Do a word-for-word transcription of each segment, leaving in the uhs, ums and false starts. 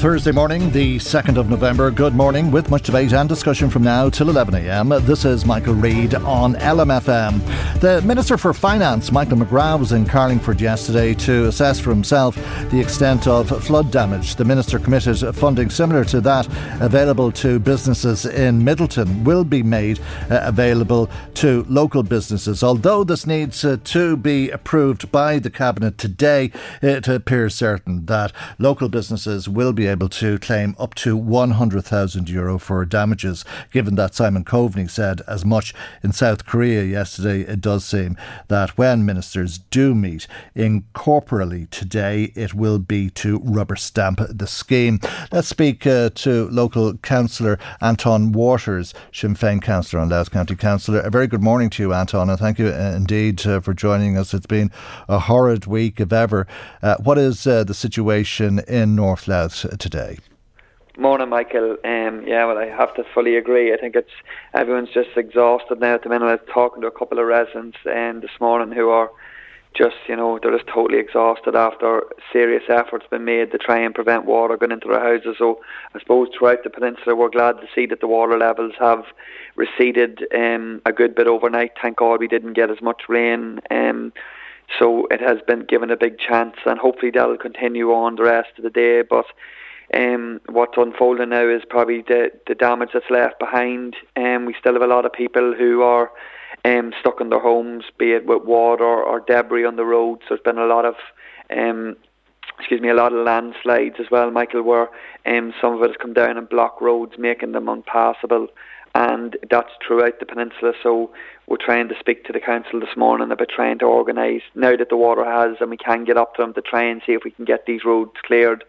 Thursday morning, the second of November. Good morning, with much debate and discussion from now till eleven a.m. This is Michael Reade on L M F M. The Minister for Finance, Michael McGrath, was in Carlingford yesterday to assess for himself the extent of flood damage. The Minister committed funding similar to that available to businesses in Middleton will be made uh, available to local businesses. Although this needs uh, to be approved by the Cabinet today, it appears certain that local businesses will be able to claim up to one hundred thousand euro for damages, given that Simon Coveney said as much in South Korea yesterday. It does seem that when ministers do meet incorporally today, it will be to rubber stamp the scheme. Let's speak uh, to local councillor Anton Waters, Sinn Féin councillor and Louth County councillor. A very good morning to you, Anton, and thank you uh, indeed uh, for joining us. It's been a horrid week if ever. Uh, what is uh, the situation in North Louth today? Morning, Michael. Um, yeah, well, I have to fully agree. I think it's everyone's just exhausted now at the minute. I was talking to a couple of residents um, this morning who are just, you know, they're just totally exhausted after serious efforts been made to try and prevent water going into their houses. So I suppose throughout the peninsula we're glad to see that the water levels have receded um, a good bit overnight. Thank God we didn't get as much rain. Um, so it has been given a big chance, and hopefully that'll continue on the rest of the day. But Um, what's unfolding now is probably the, the damage that's left behind. Um, we still have a lot of people who are um, stuck in their homes, be it with water or debris on the roads. There's been a lot of, um, excuse me, a lot of landslides as well, Michael, where um, some of it has come down and blocked roads, making them unpassable. And that's throughout the peninsula. So we're trying to speak to the council this morning about trying to organise, now that the water has and we can get up to them, to try and see if we can get these roads cleared.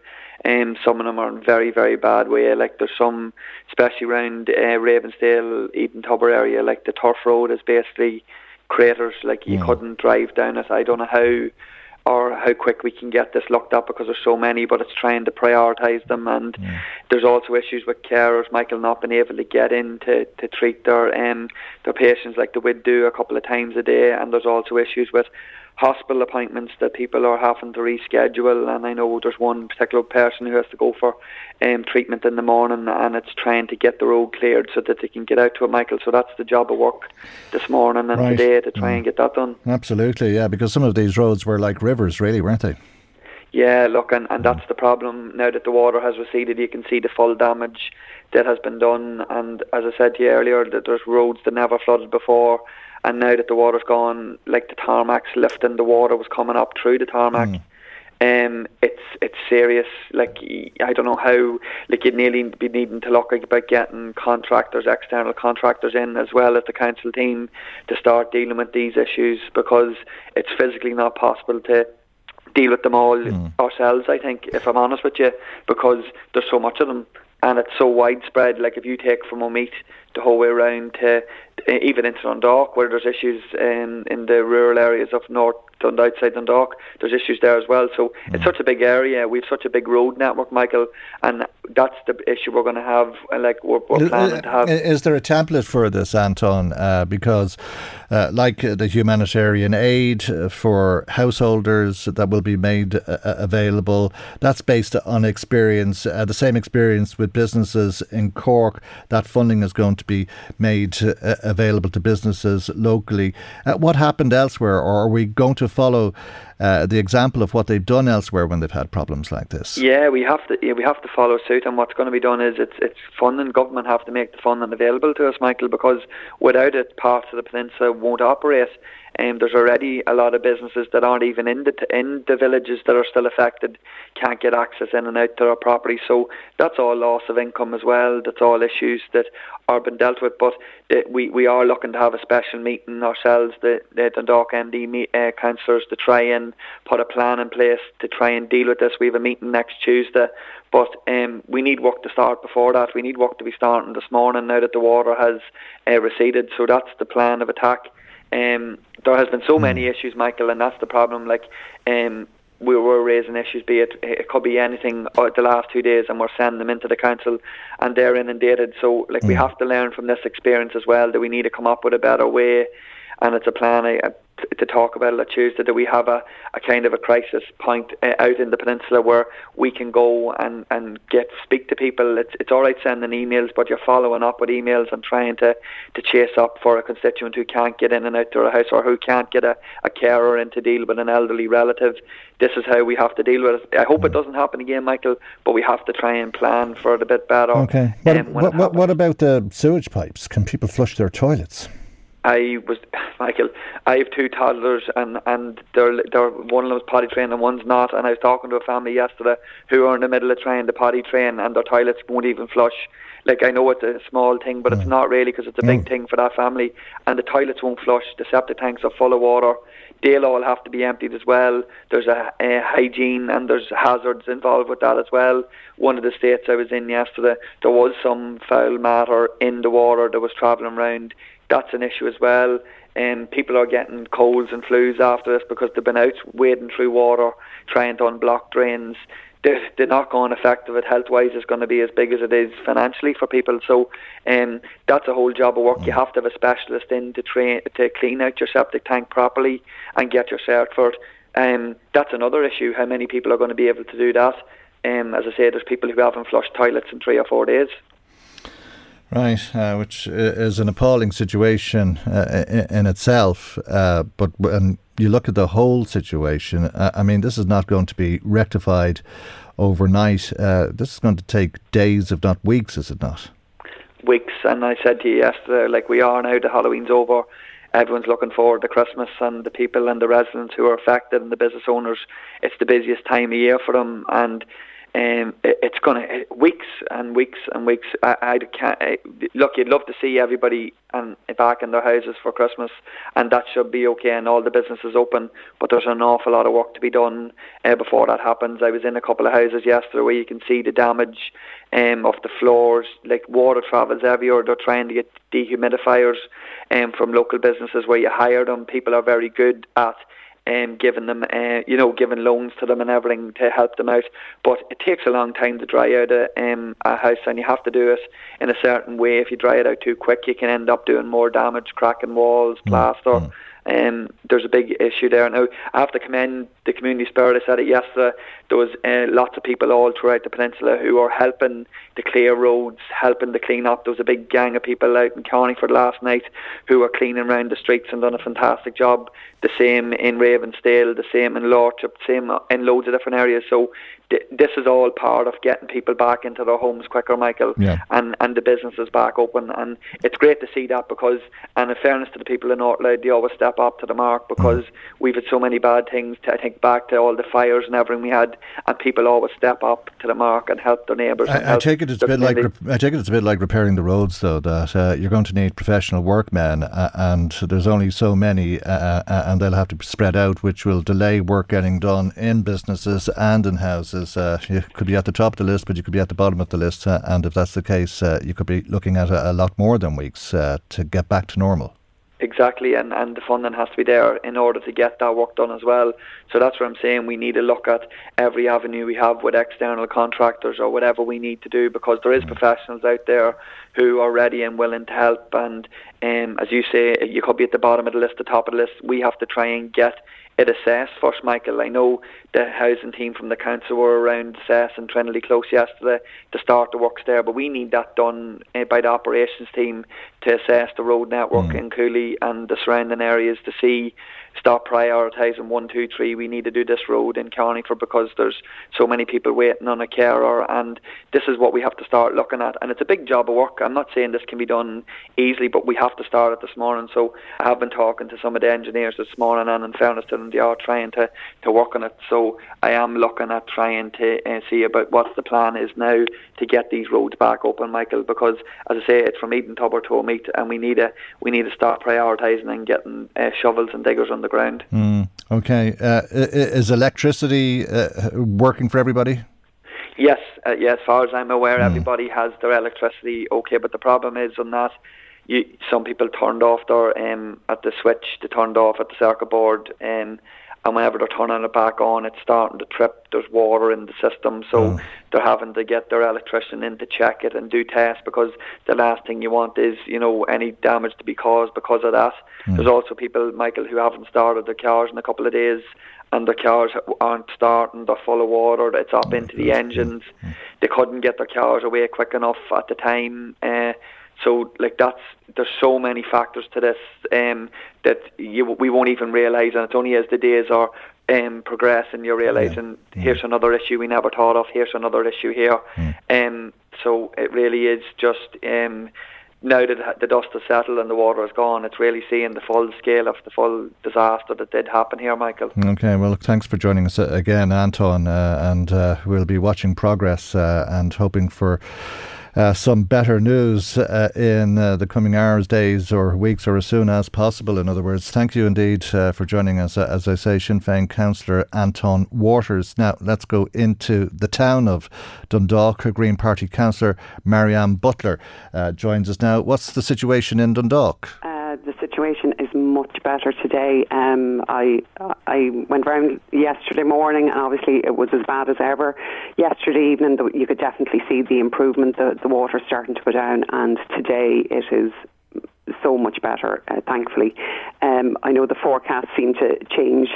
Um, some of them are in very, very bad way. Like there's some, especially around uh, Ravensdale, Edentubber area, like the turf road is basically craters. Like you yeah. couldn't drive down it. I don't know how or how quick we can get this locked up, because there's so many, but it's trying to prioritise them. And yeah. there's also issues with carers, Michael, not being able to get in to, to treat their um, their patients like they would do a couple of times a day. And there's also issues with hospital appointments that people are having to reschedule. And I know there's one particular person who has to go for um, treatment in the morning, and it's trying to get the road cleared so that they can get out to it, Michael. So that's the job of work this morning and right. today to try mm. and get that done. Absolutely, yeah, because some of these roads were like rivers, really, weren't they? Yeah, look, and, and that's the problem. Now that the water has receded, you can see the full damage that has been done. And as I said to you earlier, that there's roads that never flooded before. And now that the water's gone, like the tarmac's lifting, the water was coming up through the tarmac. Mm. Um, it's it's serious. Like, I don't know how. Like, you'd nearly be needing to look about getting contractors, external contractors in as well as the council team to start dealing with these issues, because it's physically not possible to deal with them all mm. ourselves, I think, if I'm honest with you, because there's so much of them and it's so widespread. Like, if you take from Omeet the whole way around to even into Dundalk, where there's issues in, in the rural areas of North Dund, outside Dundalk, there's issues there as well. So mm. it's such a big area. We have such a big road network, Michael, and that's the issue we're going to have. Like, we're, we're planning to have. Is there a template for this, Anton? Uh, because, uh, like the humanitarian aid for householders that will be made uh, available, that's based on experience. Uh, the same experience with businesses in Cork. That funding is going to be made uh, available to businesses locally. Uh, what happened elsewhere, or are we going to follow uh, the example of what they've done elsewhere when they've had problems like this? Yeah, we have to. Yeah, we have to follow suit. And what's going to be done is it's it's funding. Government have to make the funding available to us, Michael, because without it, parts of the peninsula won't operate. And um, there's already a lot of businesses that aren't even in the t- in the villages that are still affected, can't get access in and out to their property. So that's all loss of income as well. That's all issues that are been dealt with. But uh, we we are looking to have a special meeting ourselves, the, the Dundalk M D meet, uh, councillors, to try and put a plan in place to try and deal with this. We have a meeting next Tuesday. But um, we need work to start before that. We need work to be starting this morning now that the water has uh, receded. So that's the plan of attack. Um, there has been so many issues, Michael, and that's the problem. Like, um, we were raising issues, be it, it could be anything, uh, the last two days, and we're sending them into the council, and they're inundated. So, like, mm. we have to learn from this experience as well, that we need to come up with a better way, and it's a plan I, I, to talk about it on Tuesday, that we have a, a kind of a crisis point uh, out in the peninsula where we can go and, and get speak to people. It's it's all right sending emails, but you're following up with emails and trying to, to chase up for a constituent who can't get in and out to their house, or who can't get a, a carer in to deal with an elderly relative. This is how we have to deal with it. I hope mm. it doesn't happen again, Michael, but we have to try and plan for it a bit better. Okay. What, um, what, what, what about the sewage pipes? Can people flush their toilets? I was, Michael, I have two toddlers, and, and they're, they're, one of them is potty trained and one's not, and I was talking to a family yesterday who are in the middle of trying to potty train, and their toilets won't even flush. Like, I know it's a small thing, but mm. it's not really, because it's a big mm. thing for that family, and the toilets won't flush, the septic tanks are full of water, they'll all have to be emptied as well. There's a, a hygiene and there's hazards involved with that as well. One of the states I was in yesterday, there was some foul matter in the water that was travelling around. That's an issue as well. And um, people are getting colds and flus after this because they've been out wading through water, trying to unblock drains. The, the knock-on effect of it health-wise is going to be as big as it is financially for people. So um, that's a whole job of work. You have to have a specialist in to, train, to clean out your septic tank properly and get your cert for it. Um, that's another issue, how many people are going to be able to do that. Um, as I say, there's people who haven't flushed toilets in three or four days. Right, uh, which is an appalling situation uh, in, in itself. Uh, but when you look at the whole situation, uh, I mean, this is not going to be rectified overnight. Uh, this is going to take days, if not weeks, is it not? Weeks. And I said to you yesterday, like, we are now, the Halloween's over. Everyone's looking forward to Christmas, and the people and the residents who are affected and the business owners, it's the busiest time of year for them. And Um, it, it's going it, to weeks and weeks and weeks. I, I can't, I, look, you'd love to see everybody and back in their houses for Christmas, and that should be okay, and all the businesses open. But there's an awful lot of work to be done uh, before that happens. I was in a couple of houses yesterday where you can see the damage um, of the floors. Like, water travels everywhere. They're trying to get dehumidifiers um, from local businesses where you hire them. People are very good at. And um, giving them, uh, you know, giving loans to them and everything to help them out. But it takes a long time to dry out a, um, a house, and you have to do it in a certain way. If you dry it out too quick, you can end up doing more damage, cracking walls, plaster. Mm-hmm. Um, there's a big issue there. Now, I have to commend the community spirit. I said it yesterday. There was uh, lots of people all throughout the peninsula who are helping to clear roads, helping to clean up. There was a big gang of people out in Carlingford last night who were cleaning around the streets and done a fantastic job. The same in Ravensdale, the same in Louth, same in loads of different areas. So th- this is all part of getting people back into their homes quicker, Michael, yeah. and, and the businesses back open. And it's great to see that because, and in fairness to the people in North Loud, they always step step up to the mark, because we've had so many bad things to, I think back to all the fires and everything we had, and people always step up to the mark and help their neighbours. I, I take it it's a bit like rep- I take it it's a bit like repairing the roads, though, that uh, you're going to need professional workmen, uh, and there's only so many, uh, and they'll have to be spread out, which will delay work getting done in businesses and in houses. Uh, you could be at the top of the list, but you could be at the bottom of the list, uh, and if that's the case, uh, you could be looking at a, a lot more than weeks uh, to get back to normal. Exactly, and, and the funding has to be there in order to get that work done as well. So that's what I'm saying, we need to look at every avenue we have with external contractors or whatever we need to do, because there is professionals out there who are ready and willing to help, and um, as you say, you could be at the bottom of the list, the top of the list. We have to try and get it assessed first, Michael. I know the housing team from the council were around Sess and Trinity Close yesterday to start the works there, but we need that done by the operations team to assess the road network mm. in Cooley and the surrounding areas to see, start prioritising one, two, three. We need to do this road in Carlingford because there's so many people waiting on a carer, and this is what we have to start looking at. And it's a big job of work. I'm not saying this can be done easily, but we have to start it this morning. So I have been talking to some of the engineers this morning, and in fairness to them, they are trying to, to work on it. So I am looking at trying to uh, see about what the plan is now to get these roads back open, Michael, because as I say, it's from Edentubber to Meath, and we need a we need to start prioritising and getting uh, shovels and diggers on the ground. Mm, okay. Uh, is electricity uh, working for everybody? Yes. Uh, yeah, as far as I'm aware, mm. everybody has their electricity okay, but the problem is on that, you, some people turned off their, um, at the switch, they turned off at the circuit board, um, and whenever they're turning it back on, it's starting to trip. There's water in the system, so mm. they're having to get their electrician in to check it and do tests, because the last thing you want is, you know, any damage to be caused because of that. Mm. There's also people, Michael, who haven't started their cars in a couple of days, and their cars aren't starting, they're full of water, it's up oh, into the engines. Mm. They couldn't get their cars away quick enough at the time. Uh, So, like, that's, there's so many factors to this um, that you, we won't even realise, and it's only as the days are um, progressing you're realising, yeah. here's another issue we never thought of, here's another issue here. Yeah. Um, so it really is just, um, now that the dust has settled and the water is gone, it's really seeing the full scale of the full disaster that did happen here, Michael. Okay, well, thanks for joining us again, Anton, uh, and uh, we'll be watching progress uh, and hoping for... Uh, some better news uh, in uh, the coming hours, days or weeks, or as soon as possible, in other words. Thank you indeed uh, for joining us, uh, as I say, Sinn Féin councillor Anton Waters. Now let's go into the town of Dundalk. Green Party councillor Marianne Butler uh, joins us now. What's the situation in Dundalk? Uh, the situation is much better today. Um, I I went round yesterday morning, and obviously it was as bad as ever. Yesterday evening, you could definitely see the improvement, the, the water starting to go down, and today it is so much better, uh, thankfully. Um, I know the forecast seemed to change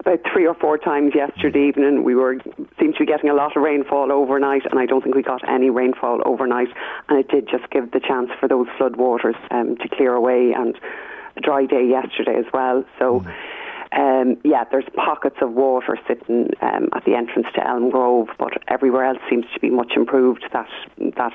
about three or four times yesterday evening. We were seemed to be getting a lot of rainfall overnight, and I don't think we got any rainfall overnight, and it did just give the chance for those floodwaters um, to clear away, and a dry day yesterday as well. So... Mm. Um, yeah, there's pockets of water sitting um, at the entrance to Elm Grove, but everywhere else seems to be much improved. That that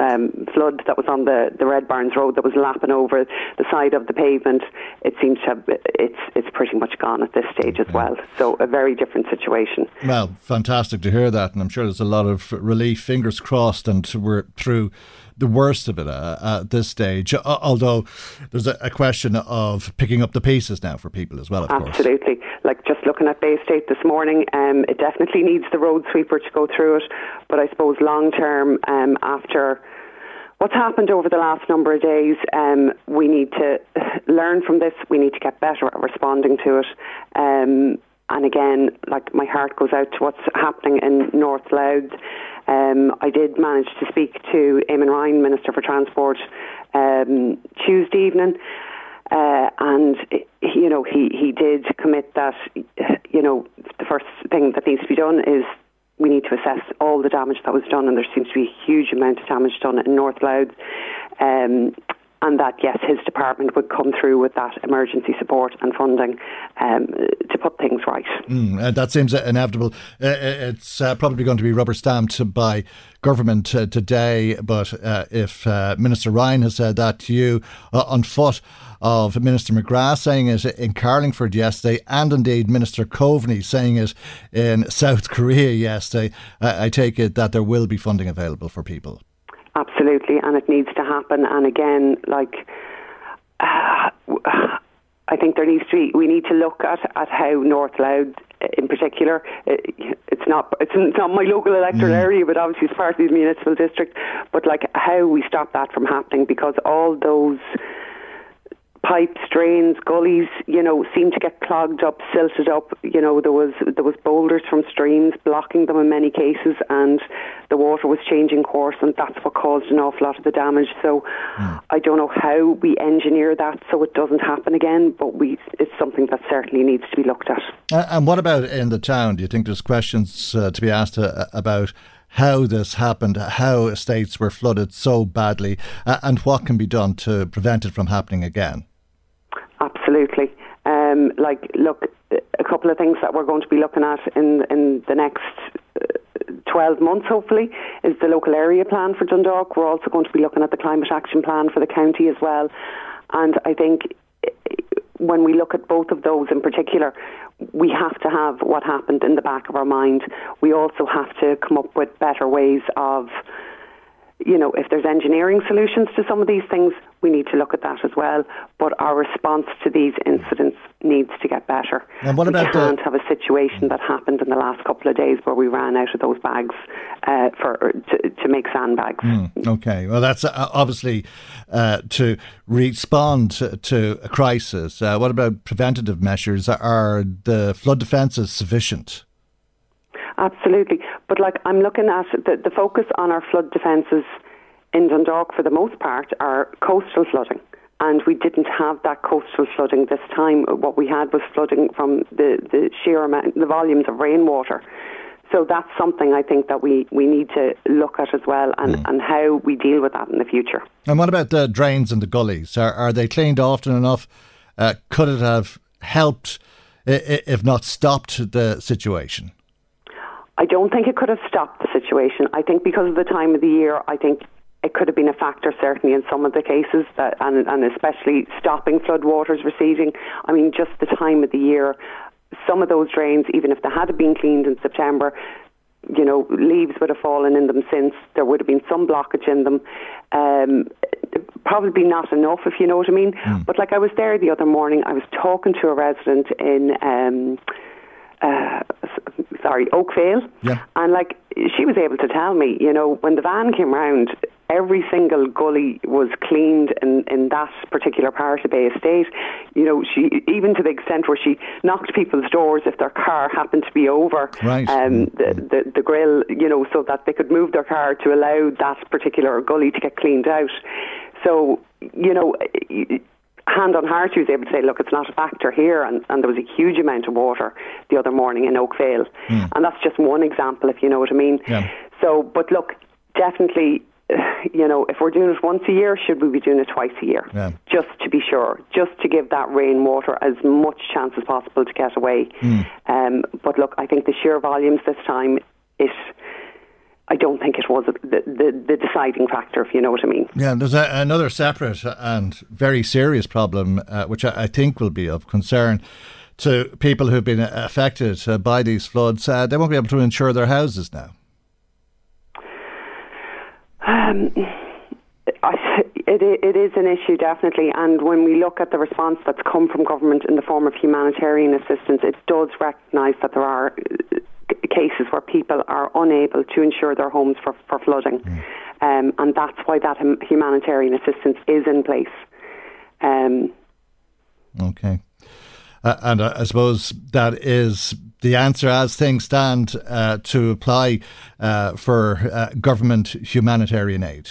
um, flood that was on the, the Redbarns Road that was lapping over the side of the pavement, it seems to have it's it's pretty much gone at this stage as well. So a very different situation. Well, fantastic to hear that, and I'm sure there's a lot of relief. Fingers crossed, and we're through the worst of it uh, at this stage, although there's a, a question of picking up the pieces now for people as well, of Absolutely. course. Absolutely. Like, just looking at Bay State this morning, um, it definitely needs the road sweeper to go through it, but I suppose long term, um, after what's happened over the last number of days, um, we need to learn from this, we need to get better at responding to it. Um, and again, like, my heart goes out to what's happening in North Louth. Um, I did manage to speak to Eamon Ryan, Minister for Transport, um, Tuesday evening, uh, and it, you know he, he did commit that you know the first thing that needs to be done is we need to assess all the damage that was done, and there seems to be a huge amount of damage done in North Louth. Um, and that, yes, his department would come through with that emergency support and funding um, to put things right. Mm, uh, that seems inevitable. Uh, it's uh, probably going to be rubber-stamped by government uh, today, but uh, if uh, Minister Ryan has said that to you uh, on foot of Minister McGrath saying it in Carlingford yesterday, and indeed Minister Coveney saying it in South Korea yesterday, uh, I take it that there will be funding available for people. Absolutely, and it needs to happen. And again, like, uh, I think there needs to be, we need to look at, at how North Louth, in particular, it, it's not it's not my local electoral mm. area, but obviously it's part of the municipal district, but like how we stop that from happening, because all those pipes, drains, gullies, you know, seem to get clogged up, silted up. You know, there was there was boulders from streams blocking them in many cases, and the water was changing course, and that's what caused an awful lot of the damage. So mm. I don't know how we engineer that so it doesn't happen again, but we it's something that certainly needs to be looked at. Uh, and what about in the town? Do you think there's questions uh, to be asked uh, about how this happened, how estates were flooded so badly, uh, and what can be done to prevent it from happening again? Absolutely. Um, like, look, a couple of things that we're going to be looking at in in the next twelve months, hopefully, is the local area plan for Dundalk. We're also going to be looking at the climate action plan for the county as well. And I think when we look at both of those in particular, we have to have what happened in the back of our mind. We also have to come up with better ways of, you know, if there's engineering solutions to some of these things, we need to look at that as well. But our response to these incidents needs to get better. And what about we can't the... have a situation that happened in the last couple of days where we ran out of those bags uh, for to, to make sandbags. Mm, okay, well, that's obviously uh, to respond to a crisis. Uh, what about preventative measures? Are the flood defences sufficient? Absolutely. But like I'm looking at the, the focus on our flood defences in Dundalk for the most part are coastal flooding. And we didn't have that coastal flooding this time. What we had was flooding from the, the sheer amount, the volumes of rainwater. So that's something I think that we, we need to look at as well, and, mm. and how we deal with that in the future. And what about the drains and the gullies? Are, are they cleaned often enough? Uh, could it have helped, if not stopped, the situation? I don't think it could have stopped the situation. I think because of the time of the year, I think it could have been a factor certainly in some of the cases, that, and, and especially stopping floodwaters receding. I mean, just the time of the year, some of those drains, even if they had been cleaned in September, you know, leaves would have fallen in them since. There would have been some blockage in them. Um, probably not enough, if you know what I mean. Mm. But like I was there the other morning, I was talking to a resident in... Um, Uh, sorry, Oakvale, yeah. And like she was able to tell me, you know, when the van came round, every single gully was cleaned in, in that particular part of Bay State. You know, she even to the extent where she knocked people's doors if their car happened to be over right. um, the, the the grill, you know, so that they could move their car to allow that particular gully to get cleaned out. So, you know, It, hand on heart, she was able to say, look, it's not a factor here, and, and there was a huge amount of water the other morning in Oakvale. Mm. And that's just one example, if you know what I mean. Yeah. So, but look, definitely, you know, if we're doing it once a year, should we be doing it twice a year? Yeah. Just to be sure, just to give that rainwater as much chance as possible to get away. Mm. Um, but look, I think the sheer volumes this time, it... I don't think it was the, the, the deciding factor, if you know what I mean. Yeah, there's a, another separate and very serious problem, uh, which I, I think will be of concern to people who've been affected uh, by these floods. Uh, they won't be able to insure their houses now. Um, I, it, it is an issue, definitely. And when we look at the response that's come from government in the form of humanitarian assistance, it does recognise that there are cases where people are unable to insure their homes for, for flooding. Mm. Um, and that's why that hum- humanitarian assistance is in place. Um, okay. Uh, and I, I suppose that is the answer as things stand uh, to apply uh, for uh, government humanitarian aid.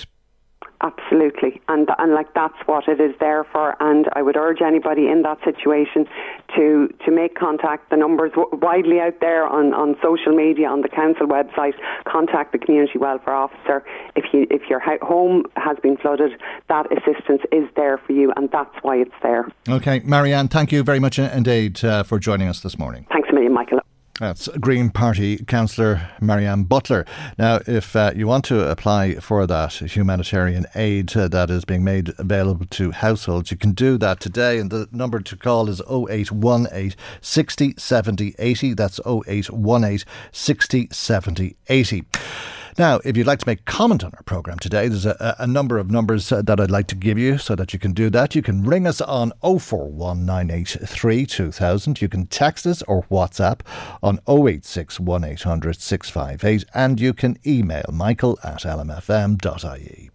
Absolutely. And and like that's what it is there for. And I would urge anybody in that situation to to make contact. The number's widely out there on, on social media, on the council website. Contact the community welfare officer. If you if your home has been flooded, that assistance is there for you, and that's why it's there. Okay, Marianne, thank you very much indeed uh, for joining us this morning. Thanks a million, Michael. That's Green Party Councillor Marianne Butler. Now, if uh, you want to apply for that humanitarian aid uh, that is being made available to households, you can do that today. And the number to call is oh eight one eight sixty seventy eighty. That's oh eight one eight sixty seventy eighty. Now, if you'd like to make comment on our programme today, there's a, a number of numbers that I'd like to give you so that you can do that. You can ring us on oh four one nine eight three two thousand. You can text us or WhatsApp on oh eight six one eight hundred six five eight. And you can email michael at l m f m dot i e.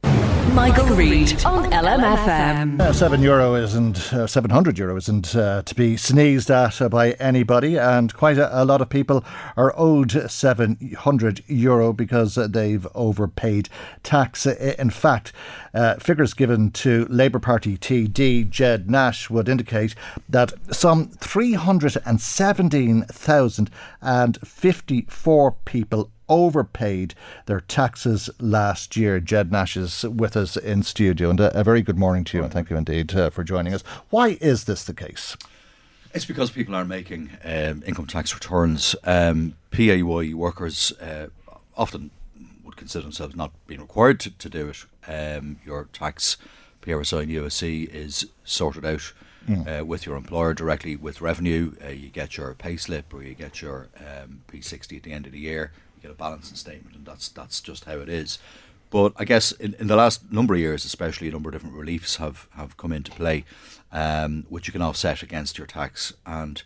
Michael Reade on L M F M. Uh, Seven euro isn't uh, seven hundred euro isn't uh, to be sneezed at uh, by anybody, and quite a, a lot of people are owed seven hundred euro because uh, they've overpaid tax. In fact, uh, figures given to Labour Party T D Ged Nash would indicate that some three hundred and seventeen thousand and fifty-four people overpaid their taxes last year. Ged Nash is with us in studio, and a, a very good morning to you, and thank you indeed uh, for joining us. Why is this the case? It's because people are making um, income tax returns. Um, P A Y E workers uh, often would consider themselves not being required to, to do it. Um, your tax, P R S I and U S C, is sorted out mm. uh, with your employer directly with revenue. Uh, you get your pay slip or you get your um, P sixty at the end of the year. Get a balancing statement, and that's that's just how it is. But I guess in, in the last number of years, especially, a number of different reliefs have, have come into play, um, which you can offset against your tax. And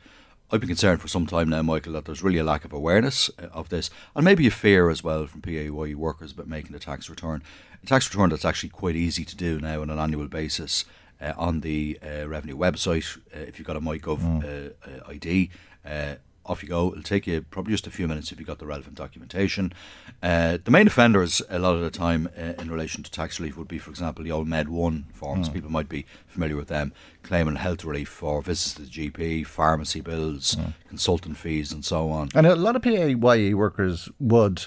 I've been concerned for some time now, Michael, that there's really a lack of awareness of this, and maybe a fear as well from P A Y E workers about making a tax return. A tax return that's actually quite easy to do now on an annual basis uh, on the uh, revenue website. Uh, if you've got a MyGov mm. uh, uh, I D, uh, off you go. It'll take you probably just a few minutes if you've got the relevant documentation. Uh, the main offenders a lot of the time uh, in relation to tax relief would be, for example, the old Med one forms. Mm. People might be familiar with them, claiming health relief for visits to the G P, pharmacy bills, mm. consultant fees and so on. And a lot of P A Y E workers would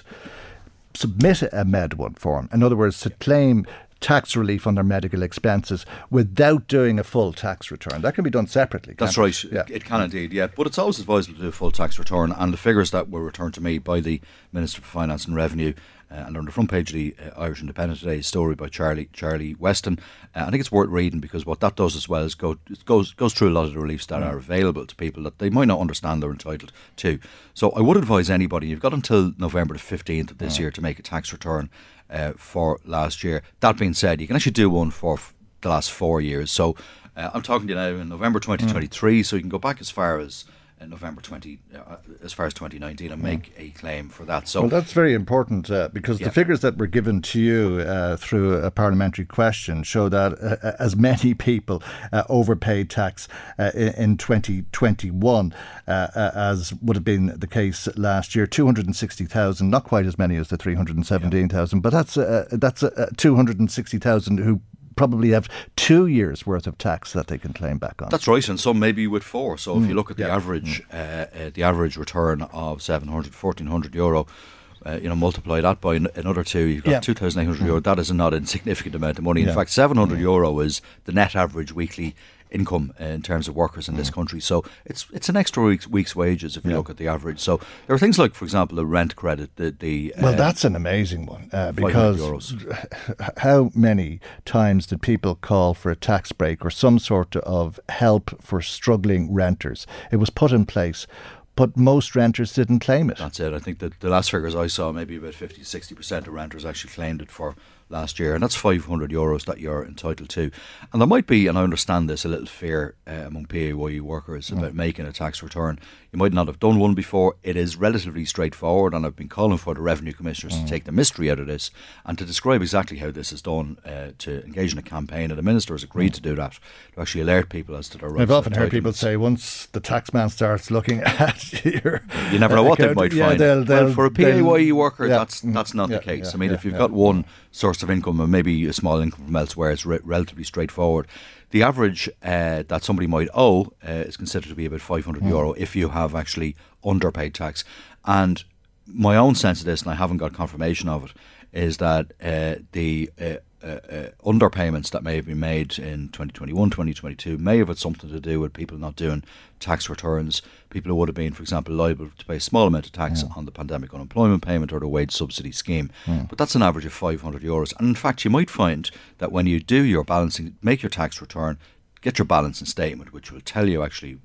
submit a Med one form. In other words, to claim tax relief on their medical expenses without doing a full tax return. That can be done separately. That's right. Yeah. It can indeed, yeah. But it's always advisable to do a full tax return, and the figures that were returned to me by the Minister for Finance and Revenue Uh, and on the front page of the uh, Irish Independent today, a story by Charlie Charlie Weston. Uh, I think it's worth reading, because what that does as well is go it goes goes through a lot of the reliefs that mm. are available to people that they might not understand they're entitled to. So I would advise anybody, you've got until November the fifteenth of this mm. year to make a tax return uh, for last year. That being said, you can actually do one for f- the last four years. So uh, I'm talking to you now in November twenty twenty-three, mm. so you can go back as far as November twenty, uh, as far as twenty nineteen, and make a claim for that. So, well, that's very important uh, because yeah. the figures that were given to you uh, through a parliamentary question show that uh, as many people uh, overpaid tax uh, in twenty twenty-one uh, as would have been the case last year. two hundred sixty thousand, not quite as many as the three hundred seventeen thousand, yeah. but that's uh, that's uh, two hundred sixty thousand who probably have two years' worth of tax that they can claim back on. That's right, and some maybe with four. So mm. if you look at the yeah. average, mm. uh, uh, the average return of seven hundred, fourteen hundred euro, uh, you know, multiply that by another two, you've got yeah. two thousand eight hundred mm. euro. That is a not insignificant amount of money. In yeah. fact, seven hundred mm. euro is the net average weekly income uh, in terms of workers in mm. this country. So it's it's an extra week's, week's wages if you yeah. look at the average. So there are things like, for example, the rent credit. The, the Well, uh, that's an amazing one uh, because how many times did people call for a tax break or some sort of help for struggling renters? It was put in place, but most renters didn't claim it. That's it. I think that the last figures I saw, maybe about fifty to sixty percent of renters actually claimed it for last year, and that's five hundred euros that you're entitled to. And there might be, and I understand this, a little fear uh, among P A Y E workers about mm. making a tax return. You might not have done one before. It is relatively straightforward, and I've been calling for the revenue commissioners mm. to take the mystery out of this and to describe exactly how this is done, uh, to engage in a campaign, and the minister has agreed mm. to do that, to actually alert people as to their rights. I've often heard people say once the tax man starts looking at your you never know what account, they might yeah, find. They'll, they'll, well, for a P A Y E worker, yeah, that's that's not yeah, the case. Yeah, I mean, yeah, if you've yeah. got one source source of income and maybe a small income from elsewhere is re- relatively straightforward. The average uh, that somebody might owe uh, is considered to be about five hundred mm. euro if you have actually underpaid tax. And my own sense of this, and I haven't got confirmation of it, is that uh, the uh, uh, uh, underpayments that may have been made in twenty twenty-one, twenty twenty-two may have had something to do with people not doing tax returns. People who would have been, for example, liable to pay a small amount of tax yeah. on the pandemic unemployment payment or the wage subsidy scheme. Yeah. But that's an average of five hundred euros. And in fact, you might find that when you do your balancing, make your tax return, get your balancing statement, which will tell you actually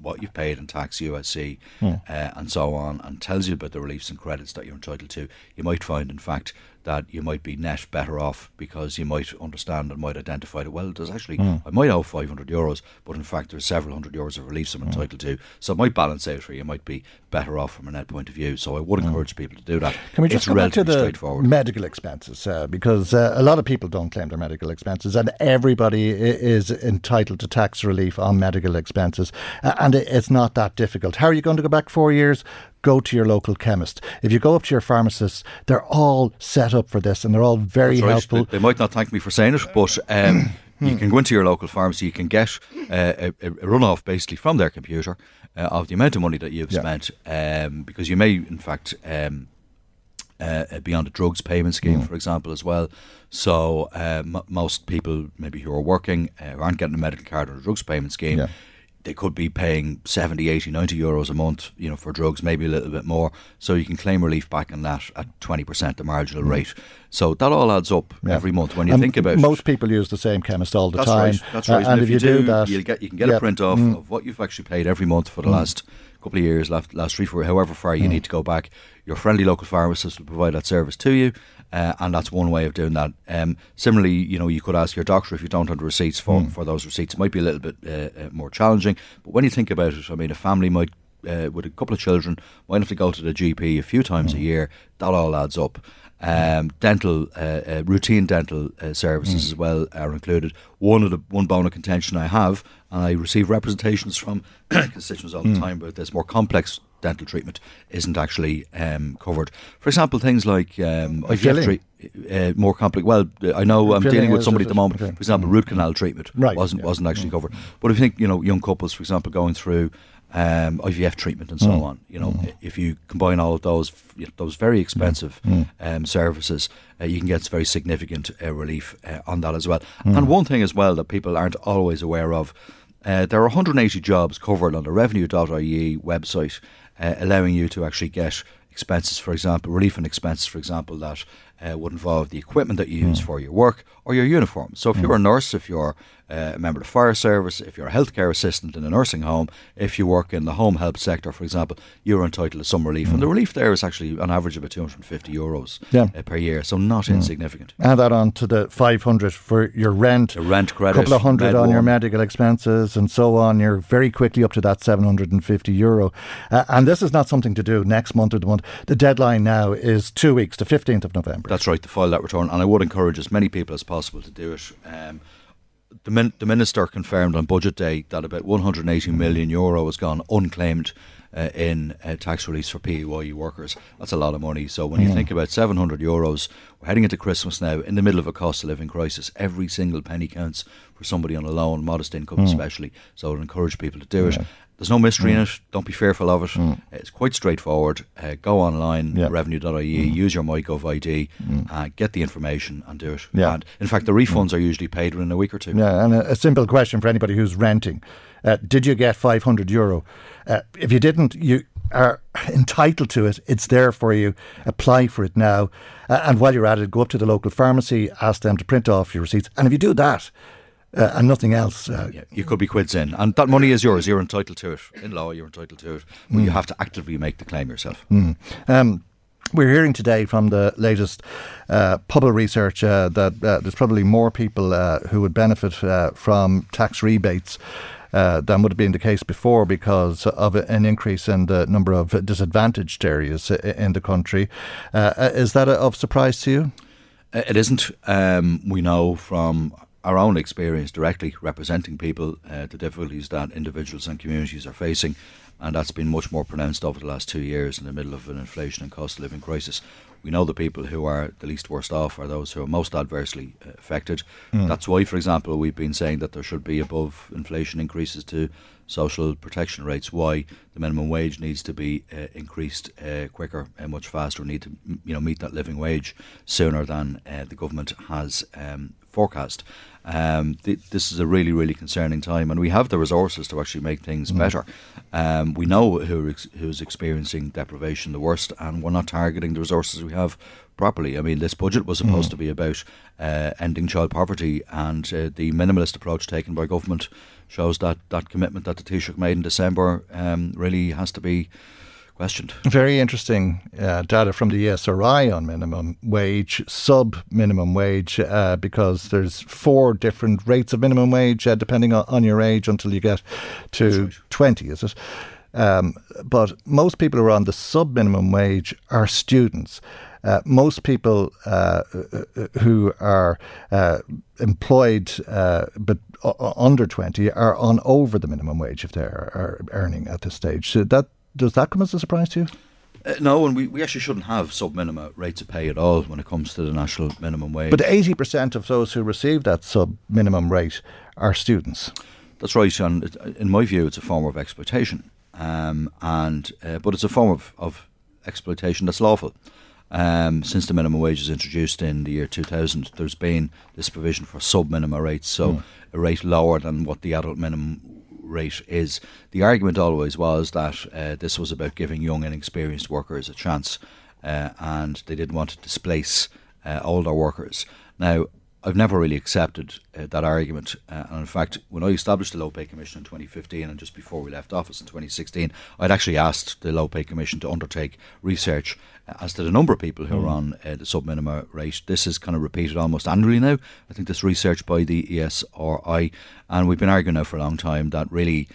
what you've paid in tax, U S C, yeah. uh, and so on, and tells you about the reliefs and credits that you're entitled to. You might find, in fact, that you might be net better off because you might understand and might identify that, well, there's actually, mm. I might owe five hundred euros, but in fact, there's several hundred euros of reliefs I'm mm. entitled to. So it might balance out for you. You might be better off from a net point of view. So I would encourage mm. people to do that. Can we just it's go back to the medical expenses? Uh, because uh, a lot of people don't claim their medical expenses, and everybody is entitled to tax relief on medical expenses. Uh, and it's not that difficult. How are you going to go back four years? Go to your local chemist. If you go up to your pharmacist, they're all set up for this and they're all very That's right. helpful. They, they might not thank me for saying it, but um, you can go into your local pharmacy, you can get uh, a, a runoff basically from their computer uh, of the amount of money that you've yeah. spent um, because you may, in fact, um, uh, be on the drugs payment scheme, mm. for example, as well. So uh, m- most people maybe who are working uh, who aren't getting a medical card or a drugs payment scheme, yeah. they could be paying seventy, eighty, ninety euros a month, you know, for drugs, maybe a little bit more. So you can claim relief back on that at twenty percent the marginal mm. rate. So that all adds up yeah. every month when you and think about most it. Most people use the same chemist all the that's time. Right, that's right. Uh, and, and if, if you do, do that, you'll get, you can get yep. a print off mm. of what you've actually paid every month for the mm. last couple of years, last, last three, four, however far you mm. need to go back. Your friendly local pharmacist will provide that service to you. Uh, and that's one way of doing that. Um, similarly, you know, you could ask your doctor if you don't have the receipts for, mm. for those receipts. It might be a little bit uh, uh, more challenging. But when you think about it, I mean, a family might, uh, with a couple of children, might have to go to the G P a few times mm. a year. That all adds up. Um, dental, uh, uh, routine dental uh, services mm. as well are included. One of the one bone of contention I have, and I receive representations from constituents all the mm. time about this, more complex dental treatment isn't actually um, covered. For example, things like um, I V F uh, more complex. Well, I know I'm dealing with somebody at the moment. Okay. For example, mm. root canal treatment right. wasn't yeah. wasn't actually mm. covered. But if you think, you know, young couples, for example, going through um, I V F treatment and so mm. on, you know, mm. if you combine all of those you know, those very expensive mm. um, services, uh, you can get very significant uh, relief uh, on that as well. Mm. And one thing as well that people aren't always aware of, uh, there are one hundred eighty jobs covered on the revenue dot I E website. Uh, allowing you to actually get expenses, for example, relief and expenses, for example, that uh, would involve the equipment that you use mm. for your work or your uniform. So if mm. you're a nurse, if you're uh, a member of the fire service, if you're a healthcare assistant in a nursing home, if you work in the home help sector, for example, you're entitled to some relief. Mm. And the relief there is actually on average about two hundred fifty euros yeah. uh, per year, so not mm. insignificant. Add that on to the five hundred for your rent, the rent credit, a couple of hundred on one. your medical expenses and so on. You're very quickly up to that seven hundred fifty euro. Uh, and this is not something to do next month or the month. The deadline now is two weeks, the fifteenth of November. That's right, to file that return. And I would encourage as many people as possible to do it. Um, the, min- the Minister confirmed on Budget Day that about one hundred eighty million euro has gone unclaimed uh, in uh, tax relief for P A Y E workers. That's a lot of money. So when mm. you think about seven hundred euros, we're heading into Christmas now, in the middle of a cost of living crisis. Every single penny counts for somebody on a loan, modest income mm. especially. So I would encourage people to do yeah. it. There's no mystery mm. in it. Don't be fearful of it. Mm. It's quite straightforward. Uh, go online, yep. revenue dot I E, mm. use your MyGov I D, mm. uh, get the information and do it. Yeah. And in fact, the refunds mm. are usually paid within a week or two. Yeah, and a, a simple question for anybody who's renting. Uh, did you get five hundred euro? Uh, if you didn't, you are entitled to it. It's there for you. Apply for it now. Uh, and while you're at it, go up to the local pharmacy, ask them to print off your receipts. And if you do that, Uh, and nothing else. Uh, yeah, you could be quids in. And that money is yours. You're entitled to it. In law, you're entitled to it. But mm. you have to actively make the claim yourself. Mm. Um, we're hearing today from the latest uh, P A Y E research uh, that uh, there's probably more people uh, who would benefit uh, from tax rebates Uh, than would have been the case before because of an increase in the number of disadvantaged areas in the country. Uh, is that of surprise to you? It isn't. Um, we know from our own experience directly representing people, uh, the difficulties that individuals and communities are facing, and that's been much more pronounced over the last two years in the middle of an inflation and cost of living crisis. We know the people who are the least worst off are those who are most adversely affected. Mm. That's why, for example, we've been saying that there should be above inflation increases to social protection rates, why the minimum wage needs to be uh, increased uh, quicker and much faster. We need to you know, meet that living wage sooner than uh, the government has um, forecast. Um, th- this is a really, really concerning time, and we have the resources to actually make things mm. better. Um, we know who ex- who's experiencing deprivation the worst, and we're not targeting the resources we have properly. I mean, this budget was supposed mm. to be about uh, ending child poverty, and uh, the minimalist approach taken by government shows that that commitment that the Taoiseach made in December um, really has to be questioned. Very interesting uh, data from the E S R I on minimum wage, sub-minimum wage, uh, because there's four different rates of minimum wage uh, depending on, on your age until you get to right. twenty, is it? Um, but most people who are on the sub-minimum wage are students. Uh, most people uh, who are uh, employed uh, but under twenty are on over the minimum wage if they're earning at this stage. So that Does that come as a surprise to you? Uh, no, and we, we actually shouldn't have sub-minimum rates of pay at all when it comes to the national minimum wage. But eighty percent of those who receive that sub-minimum rate are students. That's right, and it, in my view, it's a form of exploitation. Um, and uh, but it's a form of, of exploitation that's lawful. Um, since the minimum wage was introduced in the year two thousand, there's been this provision for sub-minimum rates, so mm. a rate lower than what the adult minimum rate is. The argument always was that uh, this was about giving young and inexperienced workers a chance uh, and they didn't want to displace uh, older workers. Now, I've never really accepted uh, that argument, uh, and in fact when I established the Low Pay Commission in twenty fifteen and just before we left office in twenty sixteen, I'd actually asked the Low Pay Commission to undertake research as to the number of people who mm. are on uh, the sub-minimum rate. This is kind of repeated almost annually now, I think, this research by the E S R I, and we've been arguing now for a long time that really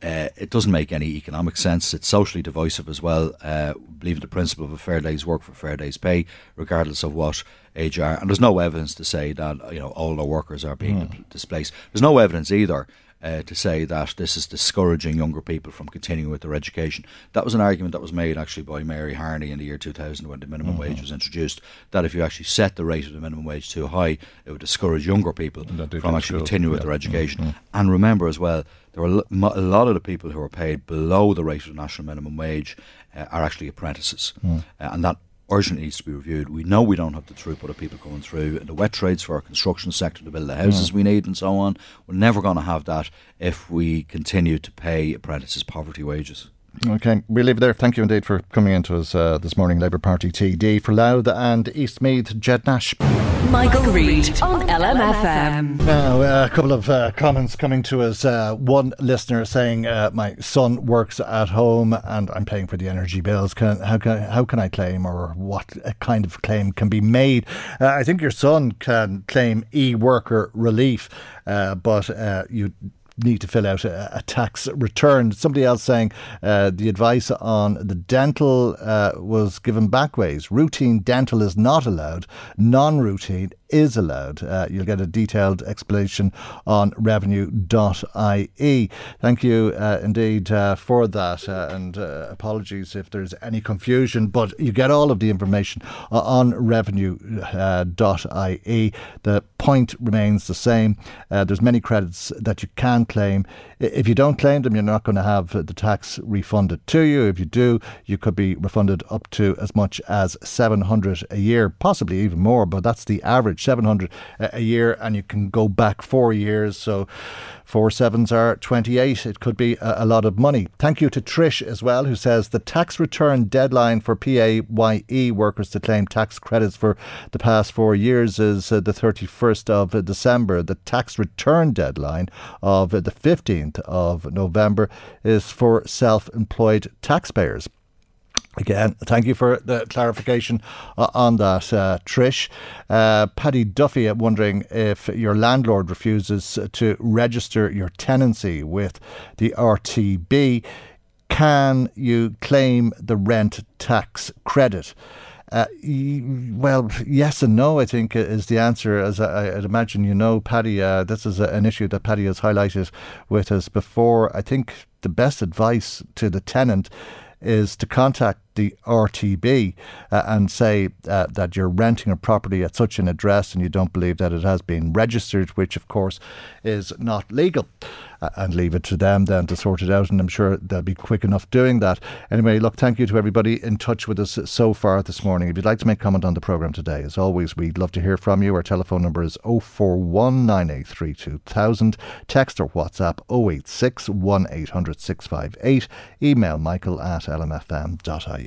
Uh, it doesn't make any economic sense. It's socially divisive as well. Uh, we believe in the principle of a fair day's work for a fair day's pay, regardless of what age are. And there's no evidence to say that you know older workers are being mm. displaced. There's no evidence either uh, to say that this is discouraging younger people from continuing with their education. That was an argument that was made actually by Mary Harney in the year two thousand when the minimum mm-hmm. wage was introduced, that if you actually set the rate of the minimum wage too high, it would discourage younger people from actually continuing yeah. with their education. Mm-hmm. And remember as well, there are a lot of the people who are paid below the rate of the national minimum wage uh, are actually apprentices. Mm. Uh, and that urgently needs to be reviewed. We know we don't have the throughput of people coming through, and the wet trades for our construction sector to build the houses mm. we need and so on. We're never going to have that if we continue to pay apprentices poverty wages. Okay, we'll leave it there. Thank you indeed for coming in to us uh, this morning, Labour Party T D for Louth and Eastmeath, Ged Nash. Michael, Michael Reade on L M F M. Now, uh, a couple of uh, comments coming to us. Uh, one listener saying, uh, my son works at home and I'm paying for the energy bills. Can, how, can, how can I claim, or what kind of claim can be made? Uh, I think your son can claim e-worker relief, uh, but uh, you need to fill out a, a tax return. Somebody else saying uh, the advice on the dental uh, was given back ways. Routine dental is not allowed. Non-routine is allowed. Uh, you'll get a detailed explanation on revenue dot I E. Thank you uh, indeed uh, for that, uh, and uh, apologies if there's any confusion, but you get all of the information on revenue dot I E. The point remains the same. Uh, there's many credits that you can claim. If you don't claim them, you're not going to have the tax refunded to you. If you do, you could be refunded up to as much as seven hundred a year, possibly even more, but that's the average, seven hundred a year, and you can go back four years. So four sevens are twenty-eight. It could be a, a lot of money. Thank you to Trish as well, who says the tax return deadline for P A Y E workers to claim tax credits for the past four years is uh, the thirty-first of December. The tax return deadline of uh, the fifteenth of November is for self-employed taxpayers. Again, thank you for the clarification on that, uh, Trish. Uh, Paddy Duffy wondering if your landlord refuses to register your tenancy with the R T B, can you claim the rent tax credit? Uh, well, yes and no, I think, is the answer. As I, I'd imagine, you know, Paddy, uh, this is a, an issue that Paddy has highlighted with us before. I think the best advice to the tenant is to contact the R T B uh, and say uh, that you're renting a property at such an address and you don't believe that it has been registered, which of course is not legal, uh, and leave it to them then to sort it out, and I'm sure they'll be quick enough doing that. Anyway, look, thank you to everybody in touch with us so far this morning. If you'd like to make comment on the programme today, as always, we'd love to hear from you. Our telephone number is oh four one nine eight three two thousand, text or WhatsApp oh eight six one eight hundred six five eight, email michael at l m f m dot i e.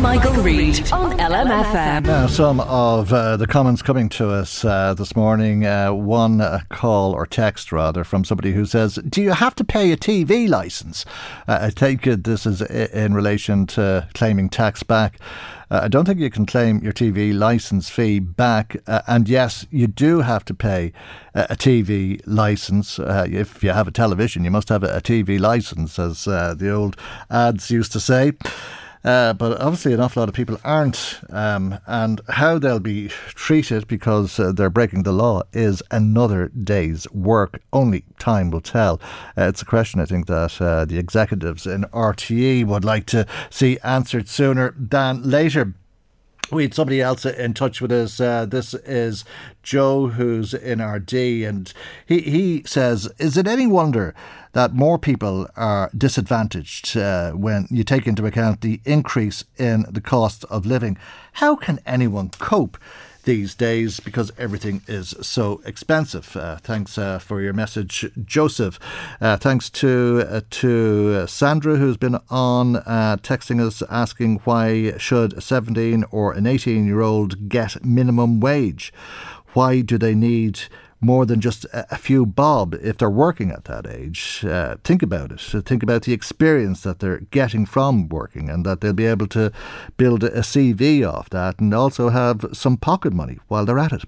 Michael Reade on L M F M. Now, some of uh, the comments coming to us uh, this morning. Uh, one uh, call or text, rather, from somebody who says, do you have to pay a T V licence? Uh, I take it this is in relation to claiming tax back. Uh, I don't think you can claim your T V licence fee back. Uh, and yes, you do have to pay a, a T V licence. Uh, if you have a television, you must have a, a T V licence, as uh, the old ads used to say. Uh, but obviously an awful lot of people aren't, um, and how they'll be treated because uh, they're breaking the law is another day's work. Only time will tell. Uh, it's a question, I think, that uh, the executives in R T E would like to see answered sooner than later. We had somebody else in touch with us. Uh, this is Joe, who's in R D, and he, he says, is it any wonder that more people are disadvantaged uh, when you take into account the increase in the cost of living? How can anyone cope these days because everything is so expensive? Uh, thanks uh, for your message, Joseph. Uh, thanks to uh, to Sandra, who's been on uh, texting us asking why should a seventeen or an eighteen-year-old get minimum wage? Why do they need more than just a few bob if they're working at that age? Uh, think about it. Think about the experience that they're getting from working, and that they'll be able to build a C V off that and also have some pocket money while they're at it.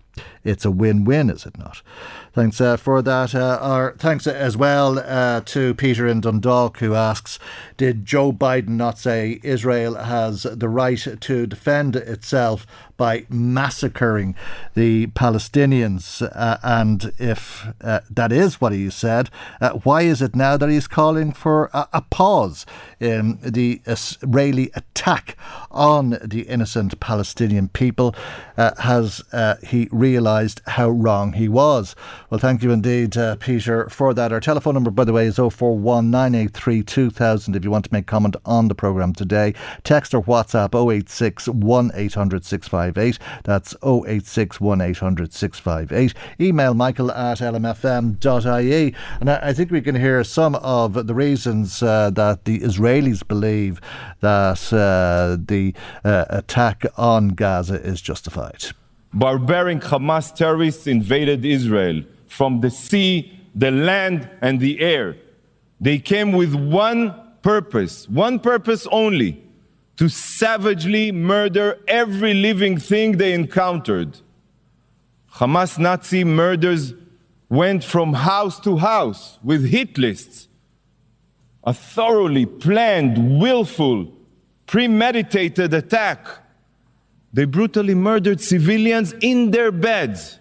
It's a win-win, is it not? Thanks uh, for that. Uh, our thanks as well uh, to Peter in Dundalk, who asks, did Joe Biden not say Israel has the right to defend itself by massacring the Palestinians? Uh, and if uh, that is what he said, uh, why is it now that he's calling for a, a pause in the Israeli attack on the innocent Palestinian people? Uh, has uh, he realised how wrong he was? Well, thank you indeed, uh, Peter, for that. Our telephone number, by the way, is oh four one nine eight three two thousand if you want to make comment on the programme today. Text or WhatsApp oh eight six one eight hundred six five eight. That's oh eight six one eight hundred six five eight. Email michael at l m f m dot i e. And I think we can hear some of the reasons uh, that the Israelis believe that uh, the uh, attack on Gaza is justified. Barbaric Hamas terrorists invaded Israel from the sea, the land, and the air. They came with one purpose, one purpose only, to savagely murder every living thing they encountered. Hamas Nazi murders went from house to house with hit lists. A thoroughly planned, willful, premeditated attack. They brutally murdered civilians in their beds.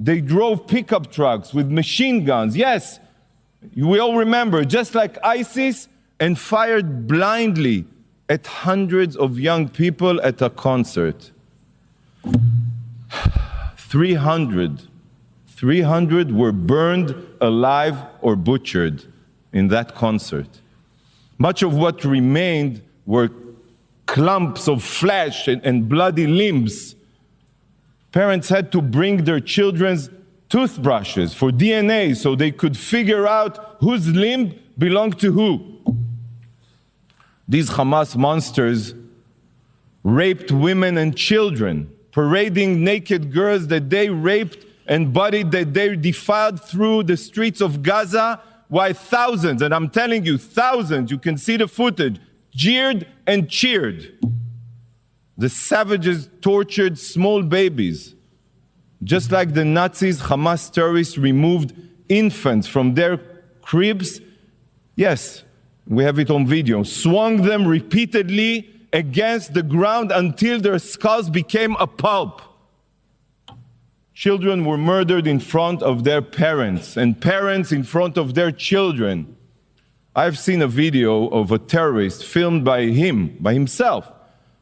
They drove pickup trucks with machine guns. Yes, we all remember, just like ISIS, and fired blindly at hundreds of young people at a concert. three hundred, three hundred were burned alive or butchered in that concert. Much of what remained were clumps of flesh and, and bloody limbs. Parents had to bring their children's toothbrushes for D N A so they could figure out whose limb belonged to who. These Hamas monsters raped women and children, parading naked girls that they raped and bodied that they defiled through the streets of Gaza, while thousands, and I'm telling you, thousands, you can see the footage, jeered and cheered. The savages tortured small babies. Just like the Nazis, Hamas terrorists removed infants from their cribs. Yes, we have it on video. Swung them repeatedly against the ground until their skulls became a pulp. Children were murdered in front of their parents, and parents in front of their children. I've seen a video of a terrorist filmed by him, by himself,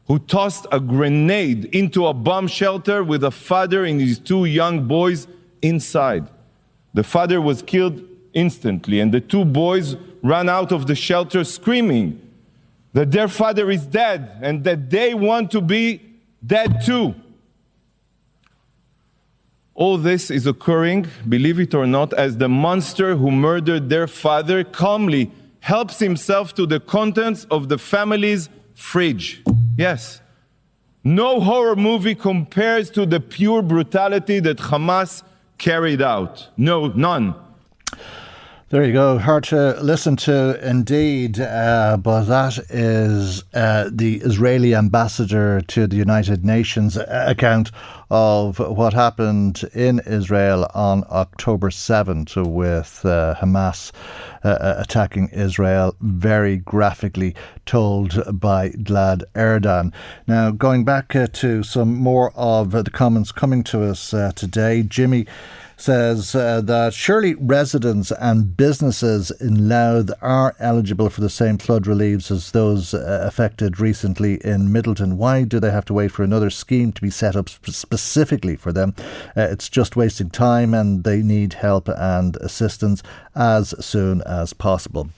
who tossed a grenade into a bomb shelter with a father and his two young boys inside. The father was killed instantly, and the two boys ran out of the shelter screaming that their father is dead and that they want to be dead too. All this is occurring, believe it or not, as the monster who murdered their father calmly helps himself to the contents of the family's fridge. Yes, no horror movie compares to the pure brutality that Hamas carried out. No, none. There you go. Hard to listen to indeed, uh, but that is uh, the Israeli ambassador to the United Nations account of what happened in Israel on October seventh with uh, Hamas uh, attacking Israel, very graphically told by Gilad Erdan. Now, going back uh, to some more of the comments coming to us uh, today, Jimmy says uh, that surely residents and businesses in Louth are eligible for the same flood reliefs as those uh, affected recently in Middleton. Why do they have to wait for another scheme to be set up sp- specifically for them? Uh, it's just wasting time, and they need help and assistance as soon as possible.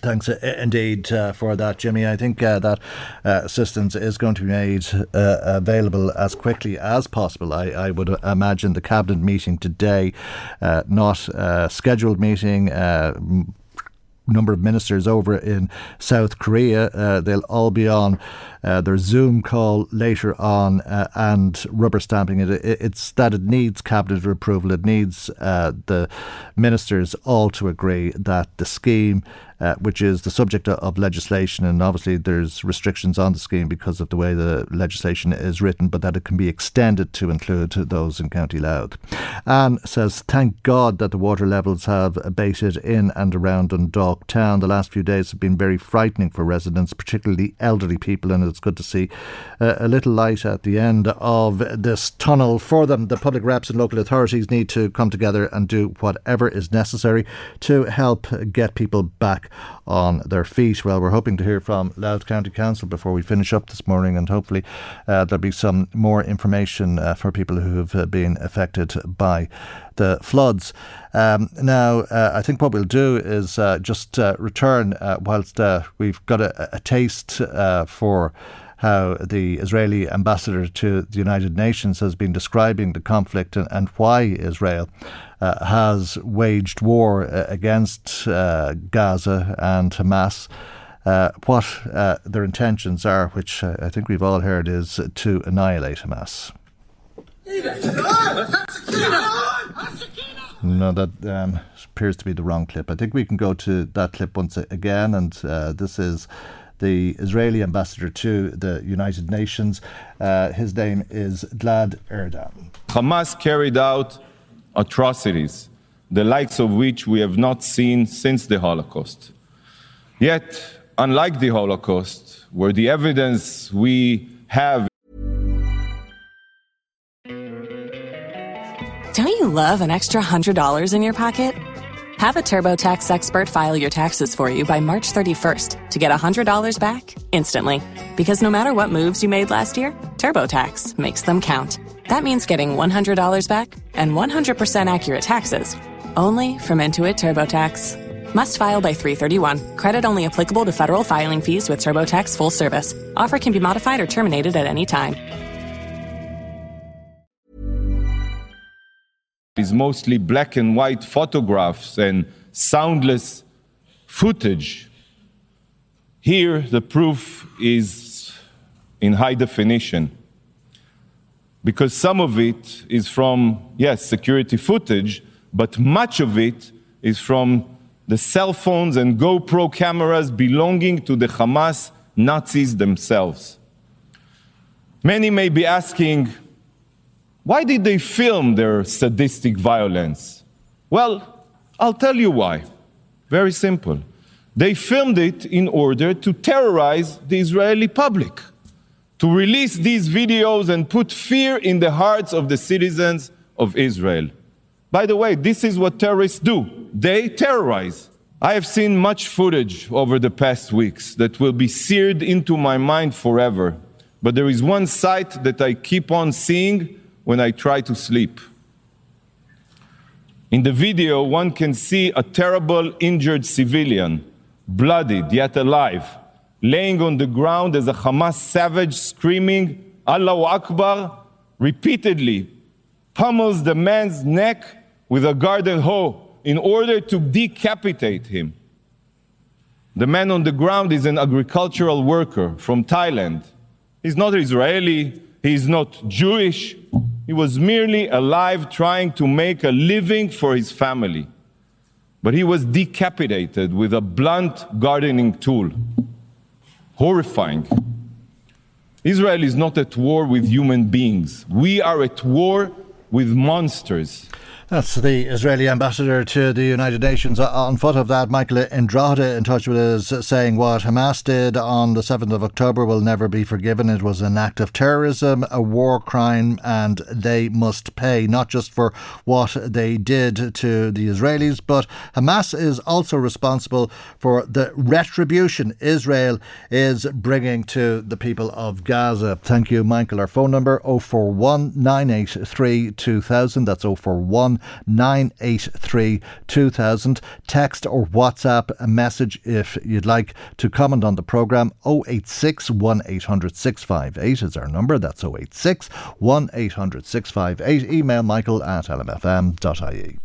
Thanks indeed uh, for that, Jimmy. I think uh, that uh, assistance is going to be made uh, available as quickly as possible. I, I would imagine the Cabinet meeting today, uh, not a scheduled meeting, uh, number of ministers over in South Korea. Uh, they'll all be on uh, their Zoom call later on uh, and rubber stamping it. It's that it needs Cabinet approval. It needs uh, the ministers all to agree that the scheme, uh, which is the subject of legislation, and obviously there's restrictions on the scheme because of the way the legislation is written, but that it can be extended to include those in County Louth. Anne says, thank God that the water levels have abated in and around Dundalk town. The last few days have been very frightening for residents, particularly elderly people, and it's good to see uh, a little light at the end of this tunnel for them. The public reps and local authorities need to come together and do whatever is necessary to help get people back on their feet. Well, we're hoping to hear from Louth County Council before we finish up this morning, and hopefully uh, there'll be some more information uh, for people who have uh, been affected by the floods. Um, now, uh, I think what we'll do is uh, just uh, return uh, whilst uh, we've got a, a taste uh, for how the Israeli ambassador to the United Nations has been describing the conflict and, and why Israel uh, has waged war against uh, Gaza and Hamas. Uh, what uh, their intentions are, which I think we've all heard, is to annihilate Hamas. No, that um, appears to be the wrong clip. I think we can go to that clip once again, and uh, this is the Israeli ambassador to the United Nations. Uh, his name is Gilad Erdan. Hamas carried out atrocities, the likes of which we have not seen since the Holocaust. Yet, unlike the Holocaust, where the evidence we have... Don't you love an extra one hundred dollars in your pocket? Have a TurboTax expert file your taxes for you by March thirty-first to get one hundred dollars back instantly. Because no matter what moves you made last year, TurboTax makes them count. That means getting one hundred dollars back and one hundred percent accurate taxes, only from Intuit TurboTax. Must file by three thirty-one. Credit only applicable to federal filing fees with TurboTax full service. Offer can be modified or terminated at any time. Is mostly black and white photographs and soundless footage. Here, the proof is in high definition, because some of it is from, yes, security footage, but much of it is from the cell phones and GoPro cameras belonging to the Hamas Nazis themselves. Many may be asking, why did they film their sadistic violence? Well, I'll tell you why. Very simple. They filmed it in order to terrorize the Israeli public, to release these videos and put fear in the hearts of the citizens of Israel. By the way, this is what terrorists do. They terrorize. I have seen much footage over the past weeks that will be seared into my mind forever. But there is one sight that I keep on seeing when I try to sleep. In the video, one can see a terrible injured civilian, bloodied yet alive, laying on the ground as a Hamas savage screaming, Allahu Akbar, repeatedly pummels the man's neck with a garden hoe in order to decapitate him. The man on the ground is an agricultural worker from Thailand. He's not Israeli, he's not Jewish. He was merely alive, trying to make a living for his family. But he was decapitated with a blunt gardening tool. Horrifying. Israel is not at war with human beings. We are at war with monsters. That's the Israeli ambassador to the United Nations. On foot of that, Michael Andrade in touch with us saying what Hamas did on the seventh of October will never be forgiven. It was an act of terrorism, a war crime, and they must pay, not just for what they did to the Israelis, but Hamas is also responsible for the retribution Israel is bringing to the people of Gaza. Thank you, Michael. Our phone number, oh four one, nine eight three, two thousand. That's oh four one, nine eight three, two thousand. Text or WhatsApp a message if you'd like to comment on the programme. oh eight six, one eight hundred, six five eight is our number. That's oh eight six, one eight hundred, six five eight. Email michael at l m f m dot i e.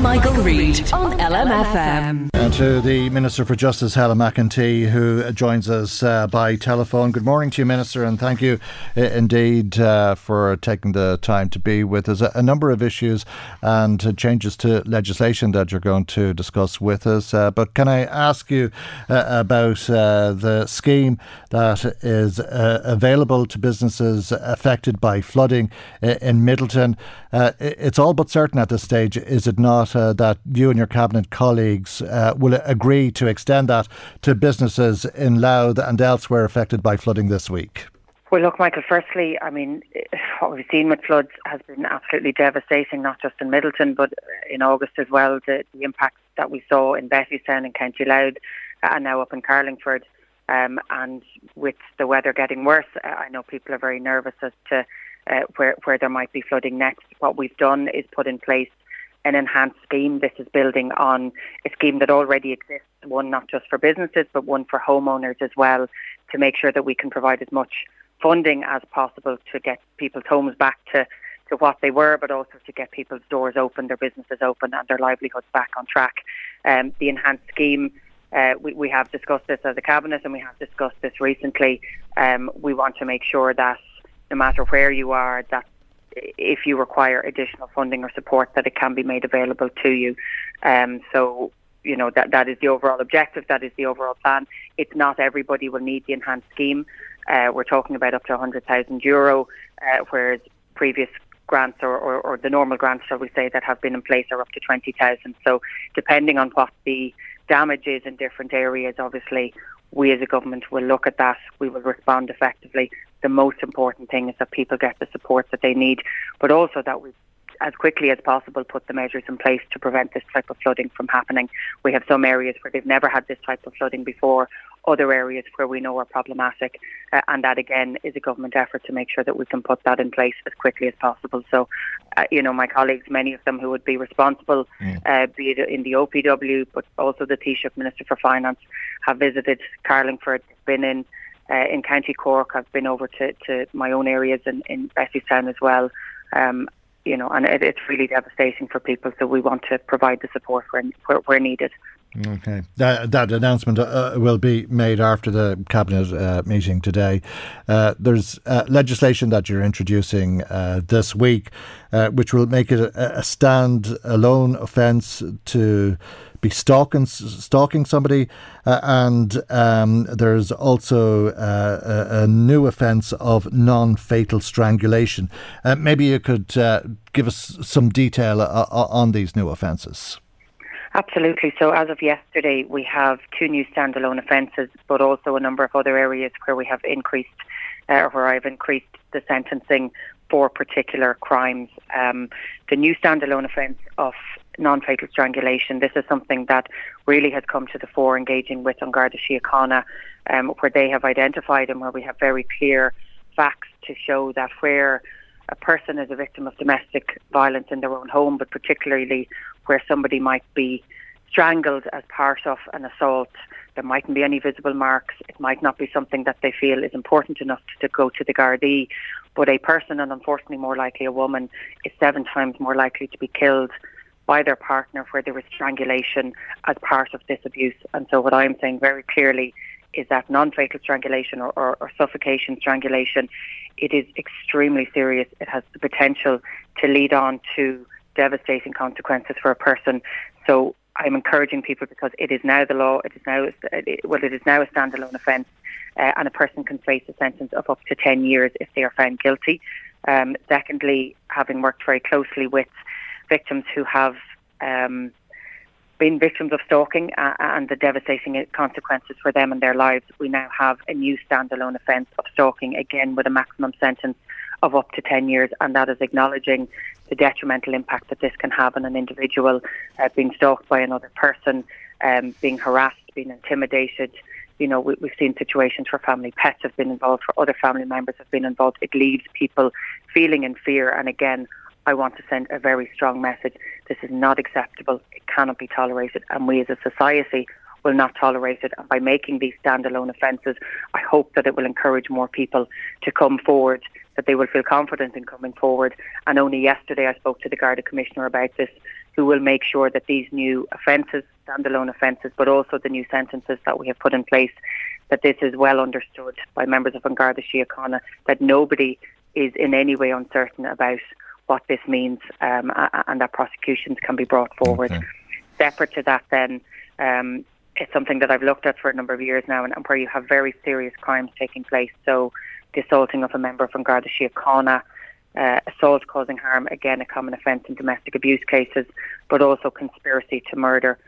Michael Reade on L M F M. And to the Minister for Justice, Helen McEntee, who joins us uh, by telephone. Good morning to you, Minister, and thank you uh, indeed uh, for taking the time to be with us. A, a number of issues and uh, changes to legislation that you're going to discuss with us. Uh, but can I ask you uh, about uh, the scheme that is uh, available to businesses affected by flooding in Middleton? Uh, it's all but certain at this stage, is it not, Uh, that you and your Cabinet colleagues uh, will agree to extend that to businesses in Louth and elsewhere affected by flooding this week? Well, look, Michael, firstly, I mean, what we've seen with floods has been absolutely devastating, not just in Middleton, but in August as well. The, the impact that we saw in Bettystown in County Louth and now up in Carlingford. Um, and with the weather getting worse, I know people are very nervous as to uh, where, where there might be flooding next. What we've done is put in place an enhanced scheme. This is building on a scheme that already exists, one not just for businesses, but one for homeowners as well, to make sure that we can provide as much funding as possible to get people's homes back to, to what they were, but also to get people's doors open, their businesses open, and their livelihoods back on track. Um, the enhanced scheme, uh, we, we have discussed this as a Cabinet, and we have discussed this recently. Um, we want to make sure that no matter where you are, that if you require additional funding or support, that it can be made available to you. Um, so, you know, that that is the overall objective, that is the overall plan. It's not everybody will need the enhanced scheme. Uh, we're talking about up to one hundred thousand euro, uh, whereas previous grants or, or, or the normal grants, shall we say, that have been in place are up to twenty thousand. So depending on what the damage is in different areas, obviously, we as a government will look at that. We will respond effectively. The most important thing is that people get the support that they need, but also that we, as quickly as possible, put the measures in place to prevent this type of flooding from happening. We have some areas where they've never had this type of flooding before, other areas where we know are problematic, uh, and that, again, is a government effort to make sure that we can put that in place as quickly as possible. So, uh, you know, my colleagues, many of them who would be responsible, yeah. uh, be it in the O P W, but also the Taoiseach, Minister for Finance, have visited Carlingford, been in Uh, in County Cork. I've been over to, to my own areas in, in Bettystown as well, um, you know, and it, it's really devastating for people, so we want to provide the support where, where, where needed. Okay. That, that announcement uh, will be made after the Cabinet uh, meeting today. Uh, there's uh, legislation that you're introducing uh, this week, uh, which will make it a, a stand-alone offence to be stalking stalking somebody, uh, and um, there's also uh, a, a new offence of non-fatal strangulation. Uh, maybe you could uh, give us some detail uh, on these new offences. Absolutely. So as of yesterday, we have two new standalone offences, but also a number of other areas where we have increased, uh, where I've increased the sentencing for particular crimes. Um, the new standalone offence of non-fatal strangulation, this is something that really has come to the fore, engaging with An Garda Síochána, um, where they have identified and where we have very clear facts to show that where a person is a victim of domestic violence in their own home, but particularly where somebody might be strangled as part of an assault, there mightn't be any visible marks. It might not be something that they feel is important enough to go to the Gardaí. But a person, and unfortunately more likely a woman, is seven times more likely to be killed by their partner where there was strangulation as part of this abuse. And so what I'm saying very clearly is that non-fatal strangulation or, or, or suffocation strangulation, it is extremely serious. It has the potential to lead on to devastating consequences for a person. So I'm encouraging people, because it is now the law, it is now, well, it is now a standalone offence, uh, and a person can face a sentence of up to ten years if they are found guilty. Um, secondly, having worked very closely with victims who have um, been victims of stalking uh, and the devastating consequences for them and their lives, we now have a new standalone offence of stalking, again with a maximum sentence of up to ten years, and that is acknowledging the detrimental impact that this can have on an individual, uh, being stalked by another person, um, being harassed, being intimidated. You know, we, we've seen situations where family pets have been involved, where other family members have been involved. It leaves people feeling in fear, and again, I want to send a very strong message. This is not acceptable. It cannot be tolerated, and we as a society will not tolerate it. And by making these standalone offences, I hope that it will encourage more people to come forward, that they will feel confident in coming forward. And only yesterday I spoke to the Garda Commissioner about this, who will make sure that these new offences, standalone offences, but also the new sentences that we have put in place, that this is well understood by members of An Garda Síochána, that nobody is in any way uncertain about what this means, um, and that prosecutions can be brought forward. Okay. Separate to that then, um, it's something that I've looked at for a number of years now, and, and where you have very serious crimes taking place. So the assaulting of a member from An Garda Síochána, uh, assault causing harm, again a common offence in domestic abuse cases, but also conspiracy to murder.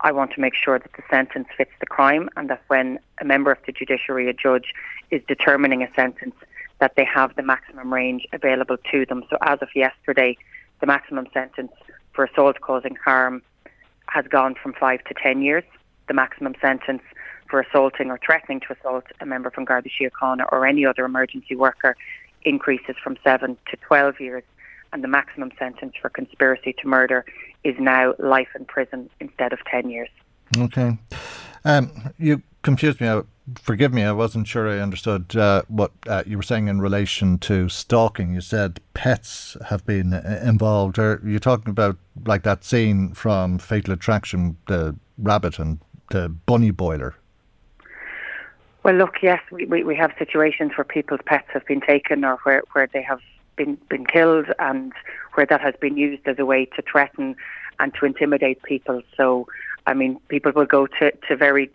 I want to make sure that the sentence fits the crime, and that when a member of the judiciary, a judge, is determining a sentence, that they have the maximum range available to them. So as of yesterday, the maximum sentence for assault causing harm has gone from five to ten years. The maximum sentence for assaulting or threatening to assault a member from An Garda Síochána or any other emergency worker increases from seven to twelve years. And the maximum sentence for conspiracy to murder is now life in prison instead of ten years. Okay. Um, you confused me. I, forgive me, I wasn't sure I understood uh, what uh, you were saying in relation to stalking. You said pets have been involved. Are you talking about like that scene from Fatal Attraction, the rabbit and the bunny boiler? Well, look, yes, we, we, we have situations where people's pets have been taken, or where, where they have been, been killed, and where that has been used as a way to threaten and to intimidate people. So, I mean, people will go to, to very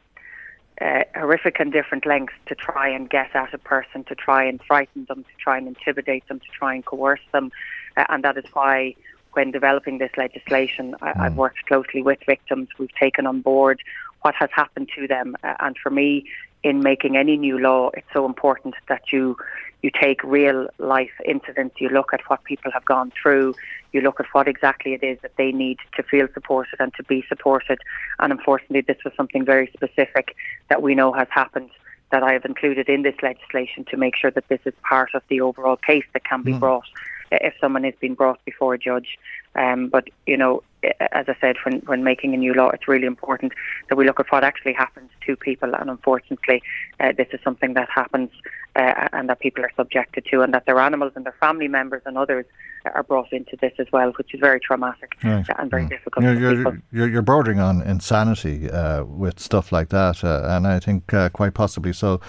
uh, horrific and different lengths to try and get at a person, to try and frighten them, to try and intimidate them, to try and coerce them. Uh, and that is why, when developing this legislation, I, mm. I've worked closely with victims. We've taken on board what has happened to them. Uh, and for me, in making any new law, it's so important that you you take real life incidents, you look at what people have gone through, you look at what exactly it is that they need to feel supported and to be supported. And unfortunately, this was something very specific that we know has happened, that I have included in this legislation to make sure that this is part of the overall case that can be mm. brought if someone has been brought before a judge. Um, but, you know, as I said, when, when making a new law, it's really important that we look at what actually happens to people. And unfortunately, uh, this is something that happens uh, and that people are subjected to, and that their animals and their family members and others are brought into this as well, which is very traumatic right. and very mm. difficult you're, for you're, people. You're, you're bordering on insanity uh, with stuff like that, uh, and I think uh, quite possibly so.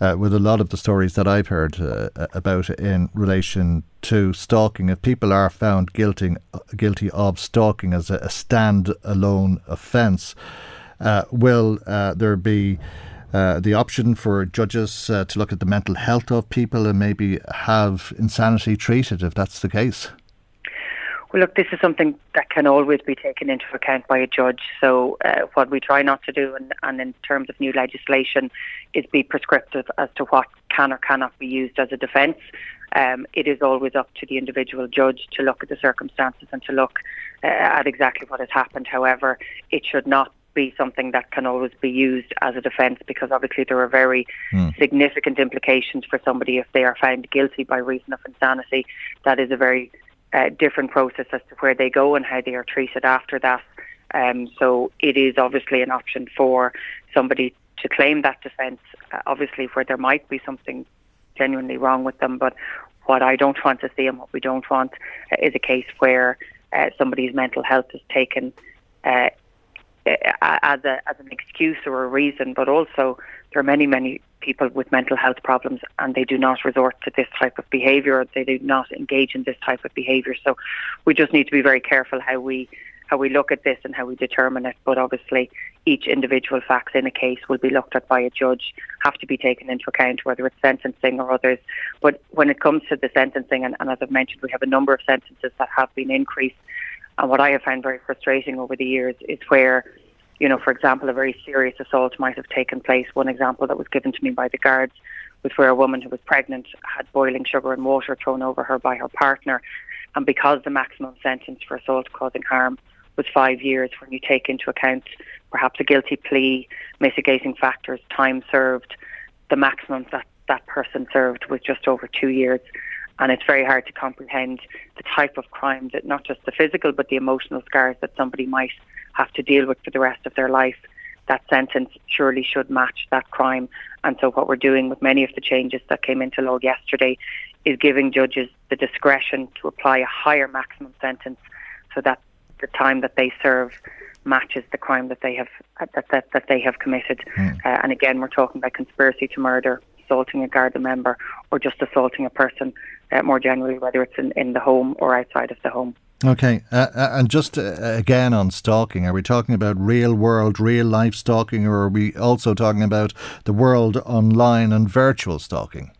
Uh, with a lot of the stories that I've heard uh, about in relation to stalking, if people are found guilty, guilty of stalking as a, a stand-alone offence, uh, will uh, there be uh, the option for judges uh, to look at the mental health of people and maybe have insanity treated if that's the case? Well, look, this is something that can always be taken into account by a judge. So uh, what we try not to do, and, and in terms of new legislation, is be prescriptive as to what can or cannot be used as a defence. Um, it is always up to the individual judge to look at the circumstances and to look uh, at exactly what has happened. However, it should not be something that can always be used as a defence, because obviously there are very mm. significant implications for somebody if they are found guilty by reason of insanity. That is a very Uh, different process as to where they go and how they are treated after that. Um, so it is obviously an option for somebody to claim that defence, uh, obviously where there might be something genuinely wrong with them. But what I don't want to see, and what we don't want, uh, is a case where uh, somebody's mental health is taken uh, as a, as an excuse or a reason. But also there are many, many people with mental health problems, and they do not resort to this type of behaviour, they do not engage in this type of behaviour. So we just need to be very careful how we how we look at this and how we determine it. But obviously each individual facts in a case will be looked at by a judge, have to be taken into account, whether it's sentencing or others. But when it comes to the sentencing, and, and as I've mentioned, we have a number of sentences that have been increased, and what I have found very frustrating over the years is where, you know, for example, a very serious assault might have taken place. One example that was given to me by the guards was where a woman who was pregnant had boiling sugar and water thrown over her by her partner. And because the maximum sentence for assault causing harm was five years, when you take into account perhaps a guilty plea, mitigating factors, time served, the maximum that that person served was just over two years. And it's very hard to comprehend the type of crime, that not just the physical but the emotional scars that somebody might have to deal with for the rest of their life. That sentence surely should match that crime. And so what we're doing with many of the changes that came into law yesterday is giving judges the discretion to apply a higher maximum sentence, so that the time that they serve matches the crime that they have that that, that they have committed. Mm. Uh, and again, we're talking about conspiracy to murder, assaulting a Garda member, or just assaulting a person uh, more generally, whether it's in, in the home or outside of the home. Okay, uh, and just uh, again on stalking, are we talking about real world, real life stalking, or are we also talking about the world online and virtual stalking?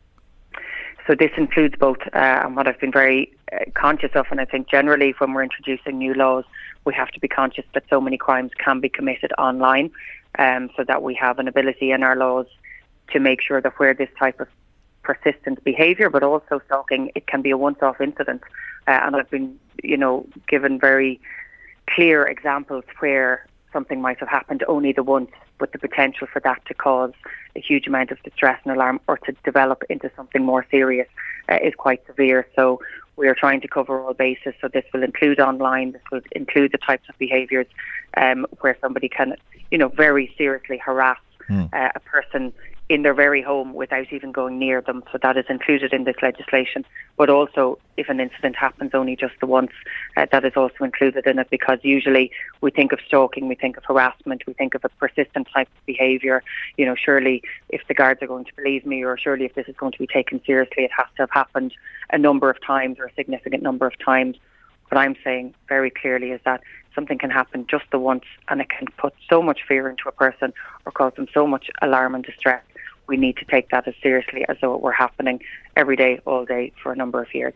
So this includes both, uh, and what I've been very uh, conscious of, and I think generally when we're introducing new laws, we have to be conscious that so many crimes can be committed online, um, so that we have an ability in our laws to make sure that where this type of persistent behaviour, but also stalking, it can be a once-off incident. Uh, and I've been, you know, given very clear examples where something might have happened only the once, with the potential for that to cause a huge amount of distress and alarm, or to develop into something more serious, uh, is quite severe. So we are trying to cover all bases. So this will include online, this will include the types of behaviours um, where somebody can, you know, very seriously harass mm. uh, a person in their very home without even going near them. So that is included in this legislation. But also, if an incident happens only just the once, uh, that is also included in it, because usually we think of stalking, we think of harassment, we think of a persistent type of behaviour. You know, surely if the guards are going to believe me, or surely if this is going to be taken seriously, it has to have happened a number of times, or a significant number of times. What I'm saying very clearly is that something can happen just the once, and it can put so much fear into a person or cause them so much alarm and distress. We need to take that as seriously as though it were happening every day, all day, for a number of years.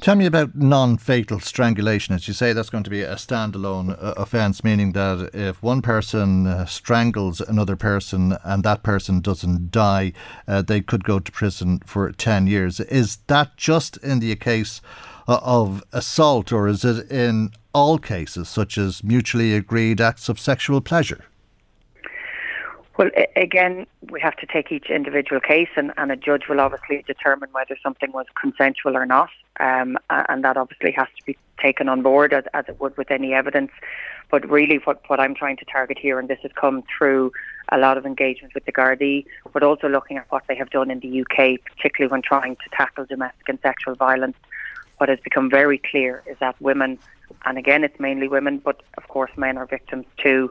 Tell me about non-fatal strangulation. As you say, that's going to be a standalone uh, offence, meaning that if one person uh, strangles another person and that person doesn't die, uh, they could go to prison for ten years. Is that just in the case uh, of assault, or is it in all cases, such as mutually agreed acts of sexual pleasure? Well, again, we have to take each individual case, and, and a judge will obviously determine whether something was consensual or not. Um, and that obviously has to be taken on board, as, as it would with any evidence. But really what, what I'm trying to target here, and this has come through a lot of engagement with the Gardaí, but also looking at what they have done in the U K, particularly when trying to tackle domestic and sexual violence, what has become very clear is that women, and again, it's mainly women, but of course men are victims too,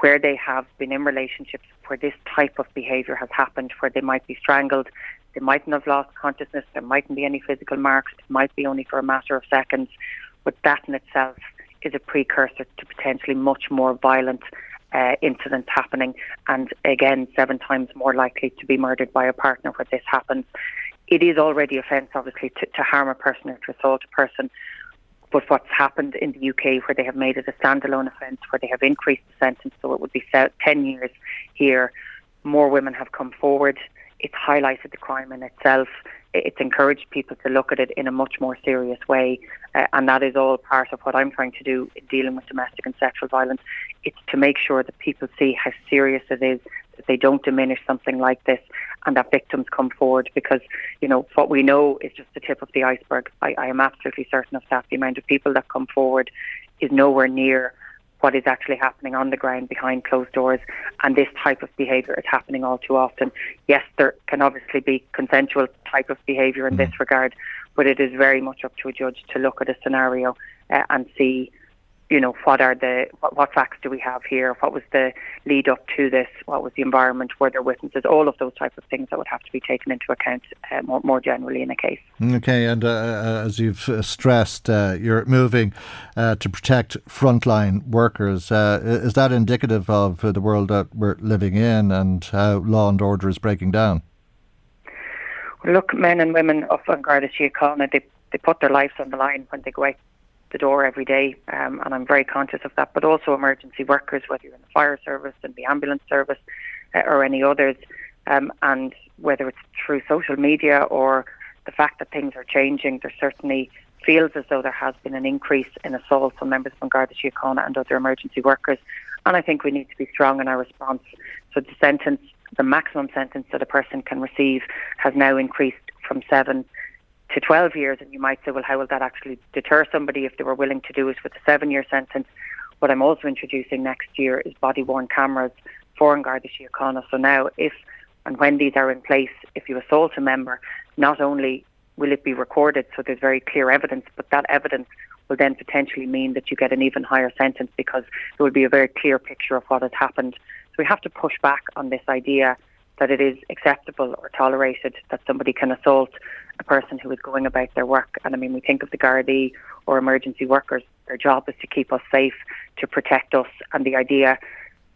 where they have been in relationships where this type of behaviour has happened, where they might be strangled, they mightn't have lost consciousness, there mightn't be any physical marks, it might be only for a matter of seconds, but that in itself is a precursor to potentially much more violent uh, incidents happening, and again, seven times more likely to be murdered by a partner where this happens. It is already offence, obviously, to, to harm a person or to assault a person. But what's happened in the U K, where they have made it a standalone offence, where they have increased the sentence, so it would be ten years here, more women have come forward. It's highlighted the crime in itself. It's encouraged people to look at it in a much more serious way. Uh, and that is all part of what I'm trying to do in dealing with domestic and sexual violence. It's to make sure that people see how serious it is, that they don't diminish something like this, and that victims come forward, because, you know, what we know is just the tip of the iceberg. I, I am absolutely certain of that. The amount of people that come forward is nowhere near what is actually happening on the ground behind closed doors. And this type of behaviour is happening all too often. Yes, there can obviously be consensual type of behaviour in mm. this regard, but it is very much up to a judge to look at a scenario uh, and see, you know, what are the what, what facts do we have here? What was the lead up to this? What was the environment? Were there witnesses? All of those types of things that would have to be taken into account uh, more, more generally in a case. Okay, and uh, as you've stressed, uh, you're moving uh, to protect frontline workers. Uh, is that indicative of the world that we're living in and how law and order is breaking down? Well, look, men and women of an Garda Síochána, they they put their lives on the line when they go out the door every day, um, and I'm very conscious of that, but also emergency workers, whether you're in the fire service and the ambulance service uh, or any others, um, and whether it's through social media or the fact that things are changing, there certainly feels as though there has been an increase in assaults on members of Garda Síochána and other emergency workers, and I think we need to be strong in our response. So the sentence, the maximum sentence that a person can receive has now increased from seven to twelve years, and you might say, well, how will that actually deter somebody if they were willing to do it with a seven-year sentence? What I'm also introducing next year is body-worn cameras for an Garda Síochána. So now, if and when these are in place, if you assault a member, not only will it be recorded, so there's very clear evidence, but that evidence will then potentially mean that you get an even higher sentence, because there will be a very clear picture of what has happened. So we have to push back on this idea that it is acceptable or tolerated that somebody can assault a person who is going about their work. And I mean, we think of the Gardaí or emergency workers, their job is to keep us safe, to protect us. And the idea,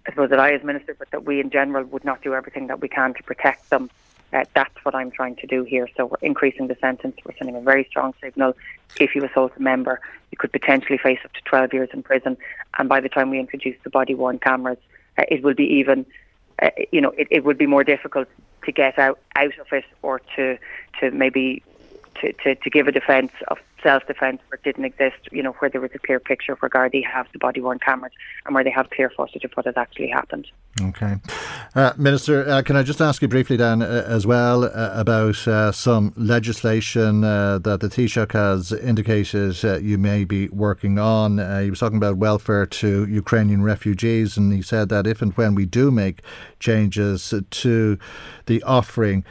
I suppose, that I as Minister, but that we in general would not do everything that we can to protect them, uh, that's what I'm trying to do here. So we're increasing the sentence, we're sending a very strong signal. If you assault a member, you could potentially face up to twelve years in prison. And by the time we introduce the body-worn cameras, uh, it will be even... Uh, you know, it, it would be more difficult to get out, out of it, or to to maybe to, to, to give a defence of self-defence where it didn't exist, you know, where there was a clear picture where Gardaí have the body-worn cameras and where they have clear footage of what has actually happened. OK. Uh, Minister, uh, can I just ask you briefly then uh, as well uh, about uh, some legislation uh, that the Taoiseach has indicated uh, you may be working on. Uh, he was talking about welfare to Ukrainian refugees, and he said that if and when we do make changes to the offering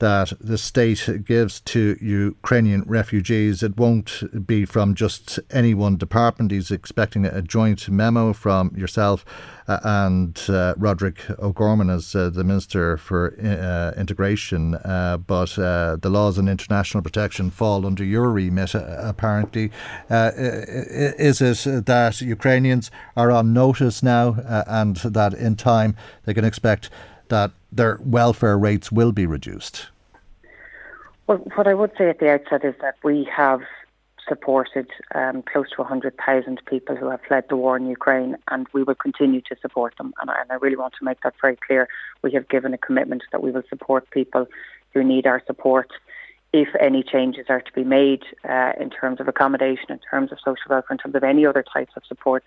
that the state gives to Ukrainian refugees, it won't be from just any one department. He's expecting a joint memo from yourself uh, and uh, Roderick O'Gorman as uh, the Minister for uh, Integration. Uh, but uh, the laws on international protection fall under your remit, uh, apparently. Uh, is it that Ukrainians are on notice now uh, and that in time they can expect that their welfare rates will be reduced? Well, what I would say at the outset is that we have supported um, close to one hundred thousand people who have fled the war in Ukraine, and we will continue to support them. And I, and I really want to make that very clear. We have given a commitment that we will support people who need our support. If any changes are to be made uh, in terms of accommodation, in terms of social welfare, in terms of any other types of support,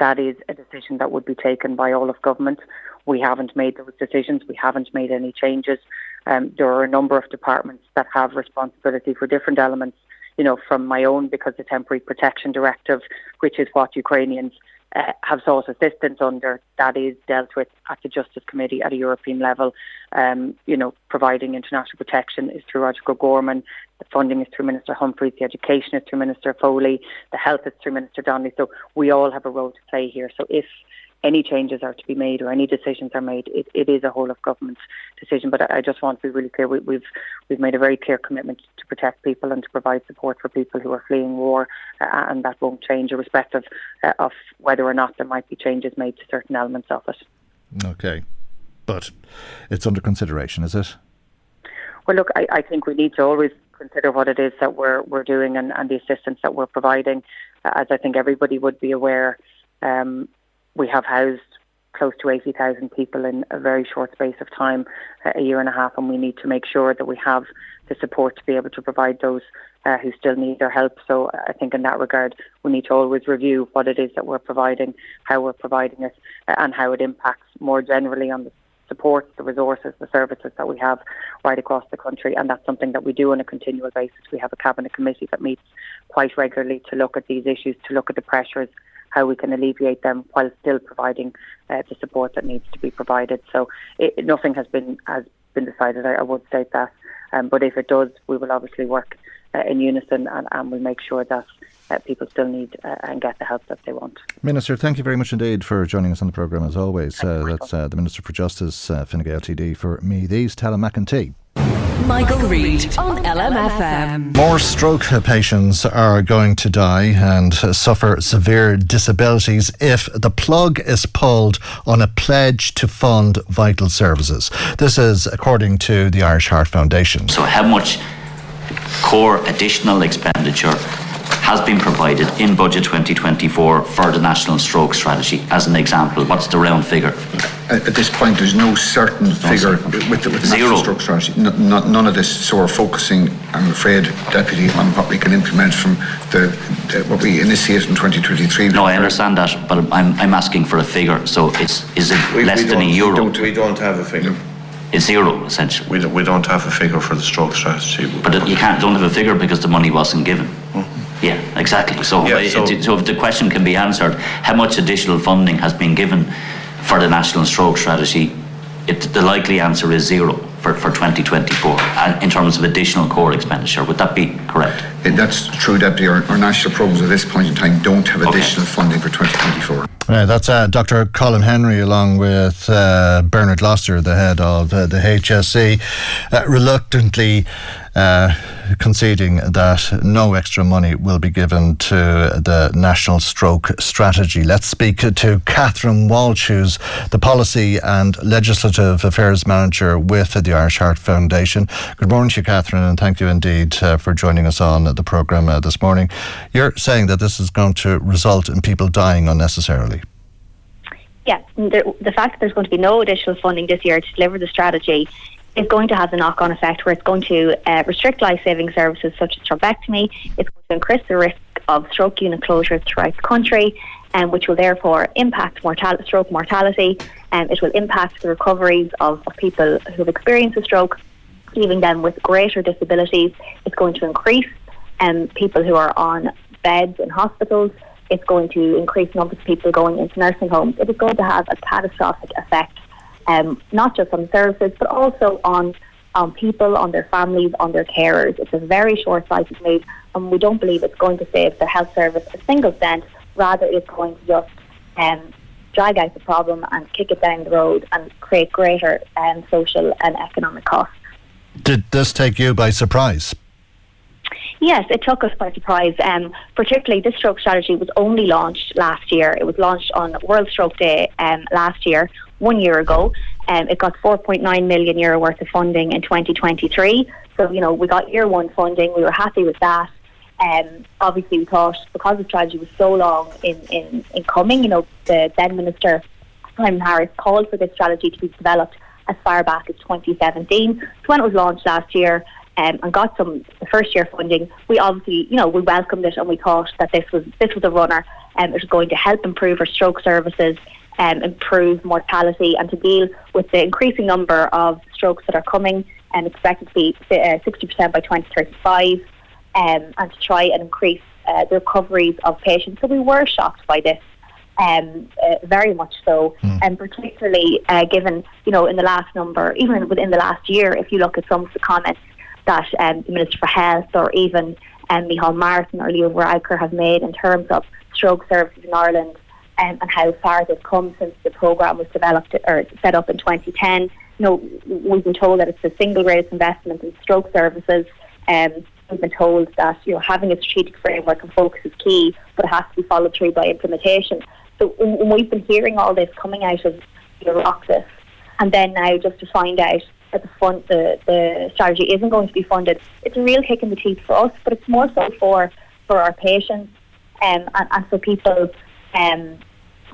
that is a decision that would be taken by all of government. We haven't made those decisions. We haven't made any changes. Um, there are a number of departments that have responsibility for different elements, you know, from my own, because the Temporary Protection Directive, which is what Ukrainians uh, have sought assistance under, that is dealt with at the Justice Committee at a European level. Um, you know, providing international protection is through Roderick O'Gorman. The funding is through Minister Humphreys. The education is through Minister Foley. The health is through Minister Donnelly. So we all have a role to play here. So if any changes are to be made or any decisions are made, it, it is a whole of government decision. But I, I just want to be really clear, we, we've we've made a very clear commitment to protect people and to provide support for people who are fleeing war, uh, and that won't change, irrespective uh, of whether or not there might be changes made to certain elements of it. Okay, but it's under consideration, is it? Well, look, I, I think we need to always consider what it is that we're we're doing and, and the assistance that we're providing. As I think everybody would be aware, um, we have housed close to eighty thousand people in a very short space of time, a year and a half, and we need to make sure that we have the support to be able to provide those uh, who still need their help. So I think in that regard, we need to always review what it is that we're providing, how we're providing it, and how it impacts more generally on the support, the resources, the services that we have right across the country. And that's something that we do on a continual basis. We have a cabinet committee that meets quite regularly to look at these issues, to look at the pressures, how we can alleviate them while still providing uh, the support that needs to be provided. So it, nothing has been has been decided, I, I would state that. Um, but if it does, we will obviously work uh, in unison and, and we'll make sure that uh, people still need uh, and get the help that they want. Minister, thank you very much indeed for joining us on the programme as always. Uh, that's uh, the Minister for Justice, uh, Fine Gael T D, for Me These, Tala McEntee. Michael, Michael Reade on L M F M. More stroke patients are going to die and suffer severe disabilities if the plug is pulled on a pledge to fund vital services. This is according to the Irish Heart Foundation. So how much core additional expenditure has been provided in Budget twenty twenty-four for the National Stroke Strategy, as an example? What's the round figure? At, at this point, there's no certain no figure certain. with the, with the National Stroke Strategy. No, no, none of this. So we're focusing, I'm afraid, Deputy, on what we can implement from the, the what we initiated in twenty twenty-three. No, I understand that, but I'm I'm asking for a figure. So it's is it we, less we than a euro? We don't, we don't have a figure. It's zero, essentially. We don't, we don't have a figure for the stroke strategy. But you can't don't have a figure because the money wasn't given. Hmm. Yeah, exactly. So, yeah, so, it, so if the question can be answered, how much additional funding has been given for the National Stroke Strategy? It, the likely answer is zero for, for twenty twenty-four uh, in terms of additional core expenditure. Would that be correct? It, that's true, Deputy. Our, our national programmes at this point in time don't have additional okay. funding for twenty twenty-four. Right, that's uh, Doctor Colin Henry along with uh, Bernard Gloucester, the head of uh, the H S C, uh, reluctantly uh, conceding that no extra money will be given to the National Stroke Strategy. Let's speak to Catherine Walsh, who's the Policy and Legislative Affairs Manager with the Irish Heart Foundation. Good morning to you, Catherine, and thank you indeed uh, for joining us on the programme uh, this morning. You're saying that this is going to result in people dying unnecessarily. Yeah, the, the fact that there's going to be no additional funding this year to deliver the strategy is going to have the knock-on effect where it's going to uh, restrict life-saving services such as thrombectomy. It's going to increase the risk of stroke unit closures throughout the country, and um, which will therefore impact mortal- stroke mortality, and um, it will impact the recoveries of, of people who have experienced a stroke, leaving them with greater disabilities. It's going to increase um, people who are on beds in hospitals. It's going to increase the number of people going into nursing homes. It is going to have a catastrophic effect, um, not just on services, but also on, on people, on their families, on their carers. It's a very short-sighted move, and we don't believe it's going to save the health service a single cent. Rather, it's going to just um, drag out the problem and kick it down the road and create greater um, social and economic costs. Did this take you by surprise? Yes, it took us by surprise. Um, particularly, this stroke strategy was only launched last year. It was launched on World Stroke Day um, last year, one year ago. Um, it got four point nine million euro worth of funding in twenty twenty-three. So, you know, we got year one funding. We were happy with that. Um, obviously, we thought because the strategy was so long in, in, in coming, you know, the then Minister, Simon Harris, called for this strategy to be developed as far back as twenty seventeen. So when it was launched last year, Um, and got some first year funding, we obviously, you know, we welcomed it and we thought that this was this was a runner and um, it was going to help improve our stroke services and um, improve mortality and to deal with the increasing number of strokes that are coming and um, expected to be uh, sixty percent by twenty thirty-five um, and to try and increase uh, the recoveries of patients. So we were shocked by this. Um, uh, very much so, mm. and particularly uh, given, you know, in the last number, even within the last year, if you look at some of the comments that um, the Minister for Health or even um, Micheál Martin or Leo Varadkar have made in terms of stroke services in Ireland um, and how far they've come since the programme was developed or set up in twenty ten. You know, we've been told that it's the single greatest investment in stroke services. Um, we've been told that, you know, having a strategic framework and focus is key, but it has to be followed through by implementation. So when we've been hearing all this coming out of the Oireachtas, and then now just to find out that the fund, the, the strategy isn't going to be funded, it's a real kick in the teeth for us, but it's more so for, for our patients um, and, and for people um,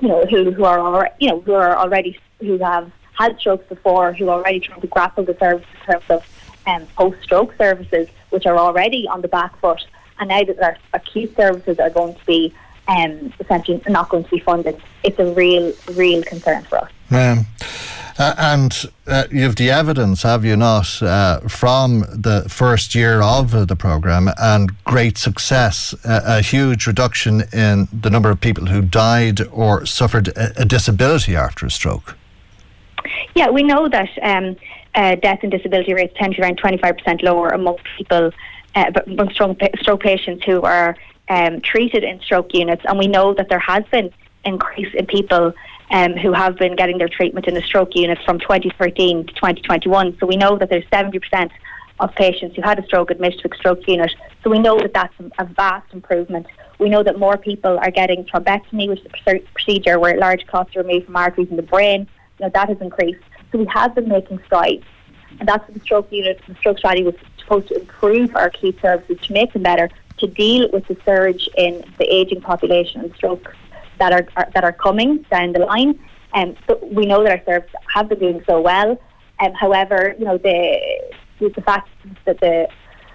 you know, who, who are you know who are already who have had strokes before, who are already trying to grapple the service in terms of um, post-stroke services, which are already on the back foot, and now that our acute services are going to be um, essentially not going to be funded, it's a real, real concern for us. Um, uh, and uh, you have the evidence, have you not, uh, from the first year of uh, the programme and great success, uh, a huge reduction in the number of people who died or suffered a, a disability after a stroke. Yeah, we know that um, uh, death and disability rates tend to be around twenty-five percent lower amongst people, uh, amongst stroke, stroke patients who are um, treated in stroke units. And we know that there has been an increase in people um, who have been getting their treatment in the stroke unit from twenty thirteen to twenty twenty-one. So we know that there's seventy percent of patients who had a stroke admitted to a stroke unit. So we know that that's a vast improvement. We know that more people are getting thrombectomy, which is a procedure where large clots are removed from arteries in the brain. Now that has increased. So we have been making strides. And that's what the stroke unit, the stroke strategy was supposed to improve our key services, to make them better, to deal with the surge in the ageing population and strokes that are, are that are coming down the line. And um, so we know that our services have been doing so well. Um, however, you know, the the fact that the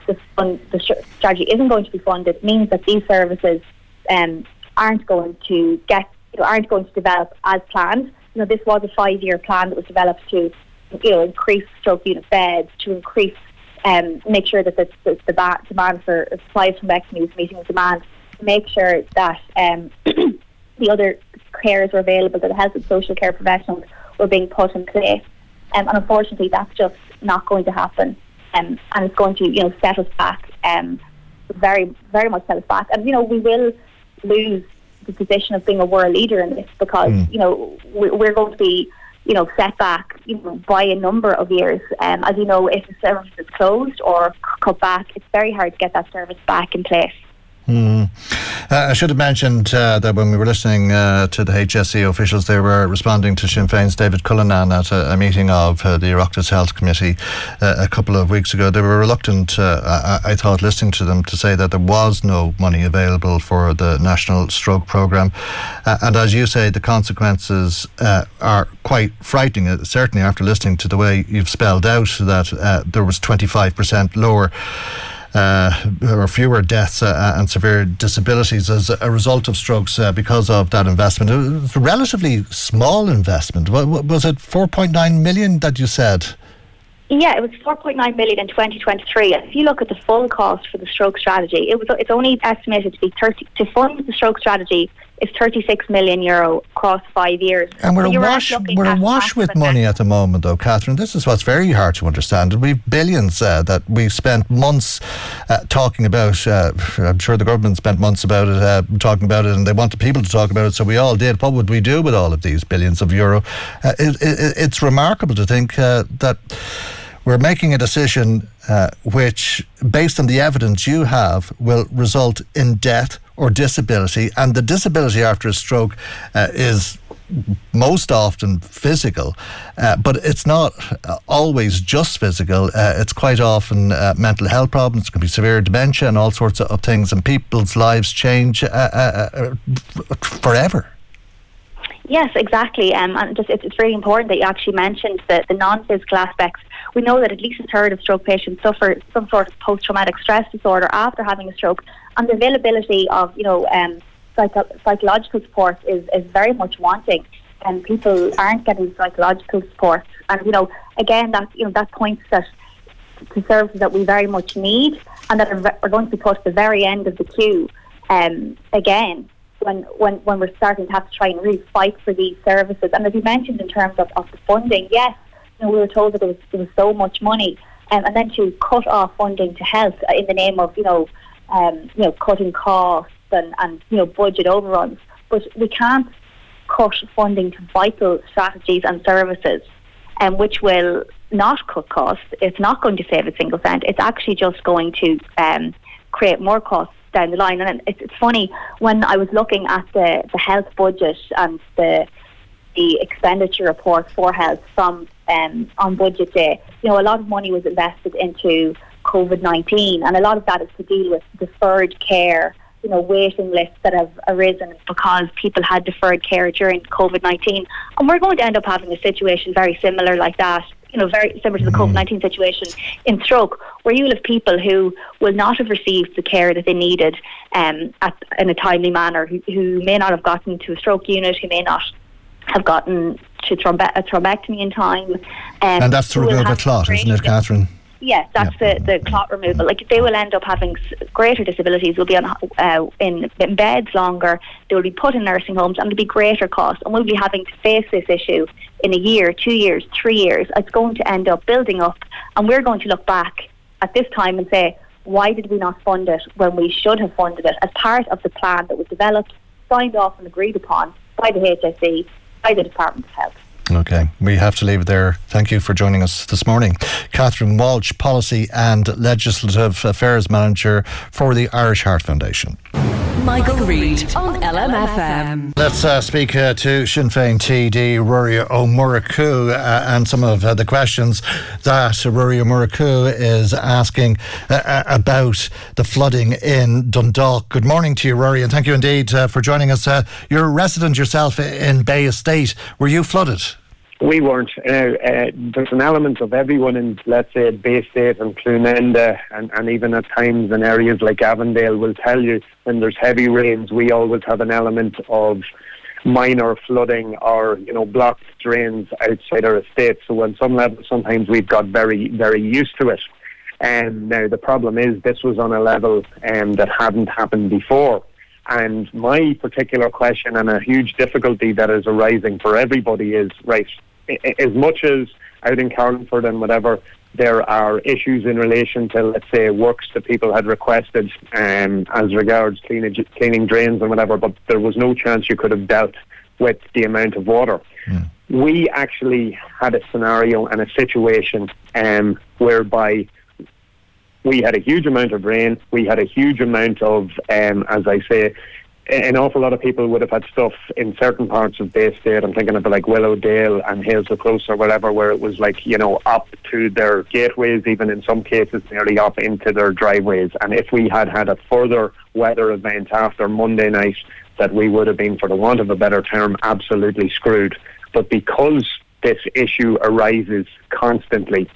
the, fund, the strategy isn't going to be funded means that these services um, aren't going to get you know, aren't going to develop as planned. You know, this was a five-year plan that was developed to, you know, increase stroke unit beds, to increase, um, make sure that the, the, the ba- demand for supply from vaccines is meeting the demand, make sure that um, the other cares were available, that the health and social care professionals were being put in place, um, and unfortunately, that's just not going to happen, um, and it's going to, you know, set us back, um, very, very much set us back, and you know, we will lose the position of being a world leader in this, because mm. you know we're going to be you know set back you know, by a number of years. Um, as you know, if the service is closed or cut back, it's very hard to get that service back in place. Mm. Uh, I should have mentioned uh, that when we were listening uh, to the H S E officials, they were responding to Sinn Féin's David Cullinan at a, a meeting of uh, the Oireachtas Health Committee uh, a couple of weeks ago. They were reluctant, uh, I, I thought, listening to them, to say that there was no money available for the National Stroke Programme. Uh, and as you say, the consequences uh, are quite frightening, uh, certainly after listening to the way you've spelled out that uh, there was twenty-five percent lower Uh, or fewer deaths uh, and severe disabilities as a result of strokes uh, because of that investment. It was a relatively small investment. Was it four point nine million that you said? Yeah, it was four point nine million in twenty twenty-three. If you look at the full cost for the stroke strategy, it was it's only estimated to be thirty to fund the stroke strategy is thirty-six million euro across five years. And we're so awash, we're awash with money at the moment, though, Catherine. This is what's very hard to understand. We've billions uh, that we've spent months uh, talking about. Uh, I'm sure the government spent months about it, uh, talking about it, and they wanted people to talk about it, so we all did. What would we do with all of these billions of euro? Uh, it, it, it's remarkable to think uh, that we're making a decision uh, which, based on the evidence you have, will result in death or disability, and the disability after a stroke uh, is most often physical, uh, but it's not always just physical. Uh, it's quite often uh, mental health problems. It can be severe dementia and all sorts of things, and people's lives change uh, uh, forever. Yes, exactly. Um, and just, it's, it's really important that you actually mentioned the, the non-physical aspects. We know that at least a third of stroke patients suffer some sort of post-traumatic stress disorder after having a stroke, and the availability of, you know, um, psycho- psychological support is, is very much wanting, and people aren't getting psychological support. And, you know, again, that, you know, that points that to services that we very much need and that are, are going to be put at the very end of the queue um, again. When, when when we're starting to have to try and really fight for these services. And as you mentioned, in terms of, of the funding, yes, you know, we were told that there was, there was so much money, um, and then to cut off funding to health in the name of, you know, um, you know, cutting costs and, and, you know, budget overruns. But we can't cut funding to vital strategies and services, um, which will not cut costs. It's not going to save a single cent. It's actually just going to um, create more costs down the line. And it's, it's funny, when I was looking at the, the health budget and the the expenditure report for health from um, on budget day, you know, a lot of money was invested into COVID nineteen, and a lot of that is to deal with deferred care, you know, waiting lists that have arisen because people had deferred care during COVID nineteen. And we're going to end up having a situation very similar like that, you know, very similar to the COVID nineteen situation in stroke, where you'll have people who will not have received the care that they needed um, at, in a timely manner, who, who may not have gotten to a stroke unit, who may not have gotten to thrombe- a thrombectomy in time. Um, and that's to remove a clot, isn't it, Catherine? Yes, that's yeah. the, the clot removal. Like, they will end up having greater disabilities, will be on, uh, in, in beds longer, they will be put in nursing homes, and there'll be greater costs, and we'll be having to face this issue in a year, two years, three years. It's going to end up building up, and we're going to look back at this time and say, why did we not fund it when we should have funded it as part of the plan that was developed, signed off and agreed upon by the H S E, by the Department of Health? Okay, we have to leave it there. Thank you for joining us this morning. Catherine Walsh, Policy and Legislative Affairs Manager for the Irish Heart Foundation. Michael Reade on L M F M. Let's uh, speak uh, to Sinn Féin T D Rory O'Murricu uh, and some of uh, the questions that Rory O'Murricu is asking uh, about the flooding in Dundalk. Good morning to you, Rory, and thank you indeed uh, for joining us. Uh, you're a resident yourself in Bay State. Were you flooded? We weren't. Uh, uh, there's an element of everyone in, let's say, Bay State and Clonenda, and, and even at times in areas like Avondale, will tell you when there's heavy rains, we always have an element of minor flooding or, you know, blocked drains outside our estate. So on some level, sometimes we've got very, very used to it. And now the problem is this was on a level um, that hadn't happened before. And my particular question, and a huge difficulty that is arising for everybody, is, right, as much as out in Carlingford and whatever, there are issues in relation to, let's say, works that people had requested um, as regards cleanage, cleaning drains and whatever, but there was no chance you could have dealt with the amount of water. Mm. We actually had a scenario and a situation um, whereby we had a huge amount of rain. We had a huge amount of, um, as I say, an awful lot of people would have had stuff in certain parts of Bay State. I'm thinking of like Willowdale and Hazel Close or whatever, where it was like, you know, up to their gateways, even in some cases nearly up into their driveways. And if we had had a further weather event after Monday night, that we would have been, for the want of a better term, absolutely screwed. But because this issue arises constantly,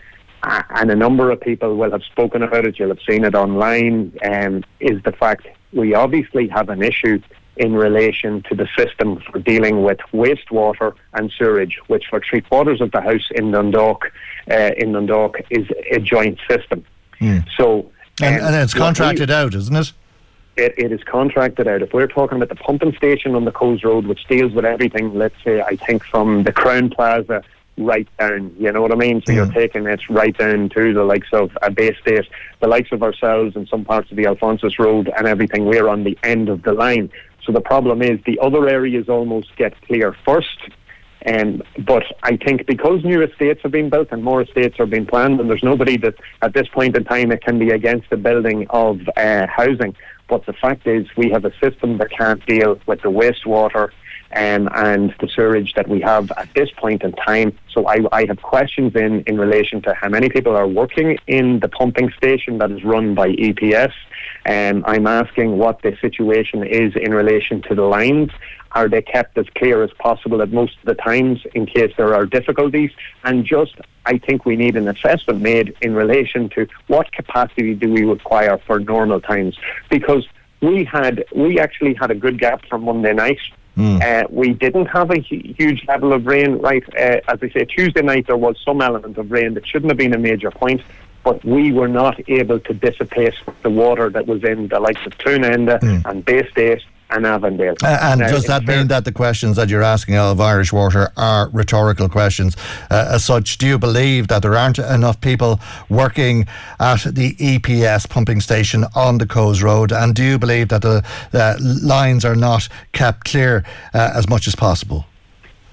and a number of people will have spoken about it, you'll have seen it online, um, is the fact we obviously have an issue in relation to the system for dealing with wastewater and sewerage, which for three quarters of the house in Dundalk, uh, in Dundalk is a joint system. Mm. So, um, and, and it's contracted we, out, isn't it? it? It is contracted out. If we're talking about the pumping station on the Coles Road, which deals with everything, let's say, I think from the Crown Plaza right down, you know what I mean? So mm. you're taking it right down to the likes of a Bay State, the likes of ourselves and some parts of the Alphonsus Road and everything. We're on the end of the line. So the problem is the other areas almost get clear first. Um, but I think because new estates have been built and more estates are being planned, and there's nobody that at this point in time it can be against the building of uh, housing. But the fact is we have a system that can't deal with the wastewater Um, and the sewerage that we have at this point in time. So I, I have questions in, in relation to how many people are working in the pumping station that is run by E P S. Um, I'm asking what the situation is in relation to the lines. Are they kept as clear as possible at most of the times in case there are difficulties? And just, I think we need an assessment made in relation to what capacity do we require for normal times? Because we had, we actually had a good gap from Monday night. Mm. Uh, we didn't have a hu- huge level of rain, right? Uh, as I say, Tuesday night there was some element of rain that shouldn't have been a major point, but we were not able to dissipate the water that was in the likes of Clonenda mm. and Bay State and Avondale. Uh, and now, does that mean that the questions that you're asking of Irish Water are rhetorical questions? Uh, as such, do you believe that there aren't enough people working at the E P S pumping station on the Coles Road? And do you believe that the uh, lines are not kept clear uh, as much as possible?